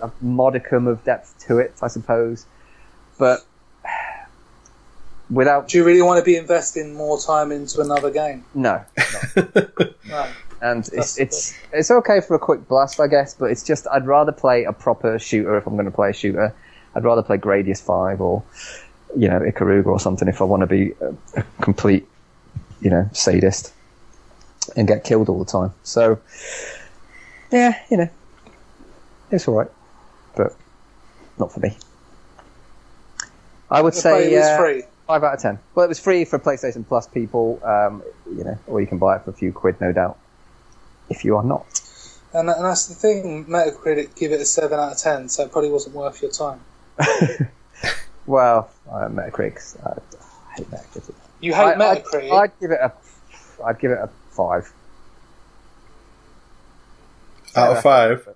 a modicum of depth to it, I suppose. But without... Do you really want to be investing more time into another game? No. No. And it's, it's, it's okay for a quick blast, I guess, but it's just, I'd rather play a proper shooter if I'm going to play a shooter. I'd rather play Gradius five or, you know, Ikaruga or something if I want to be a, a complete, you know, sadist and get killed all the time. So, yeah, you know, it's all right, but not for me. I would say uh, free. five out of ten. Well, it was free for PlayStation Plus people, um, you know, or you can buy it for a few quid, no doubt, if you are not. And, and that's the thing. Metacritic give it a seven out of ten, so it probably wasn't worth your time. Well, uh, Metacritic. I, I hate Metacritic. You hate I, Metacritic. I'd, I'd give it a. I'd give it a five. Out of five.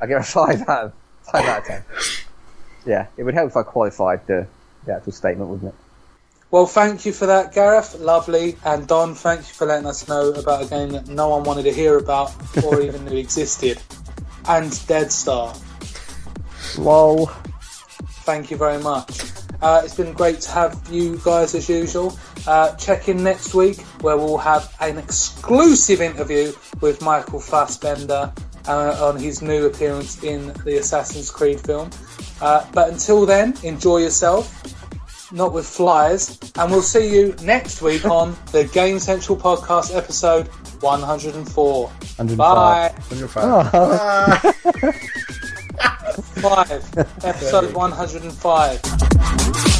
I give it a five out of five out of ten. Yeah, it would help if I qualified the, the actual statement, wouldn't it? Well, thank you for that, Gareth. Lovely. And Don, thank you for letting us know about a game that no one wanted to hear about or even knew existed. And Dead Star. Lol. Thank you very much. Uh, it's been great to have you guys as usual. Uh, check in next week where we'll have an exclusive interview with Michael Fassbender uh, on his new appearance in the Assassin's Creed film. Uh, but until then, enjoy yourself, not with flyers, and we'll see you next week on the Game Central Podcast episode one hundred four. one hundred five. Bye. one hundred five. Oh. Bye. Five. Episode one hundred five.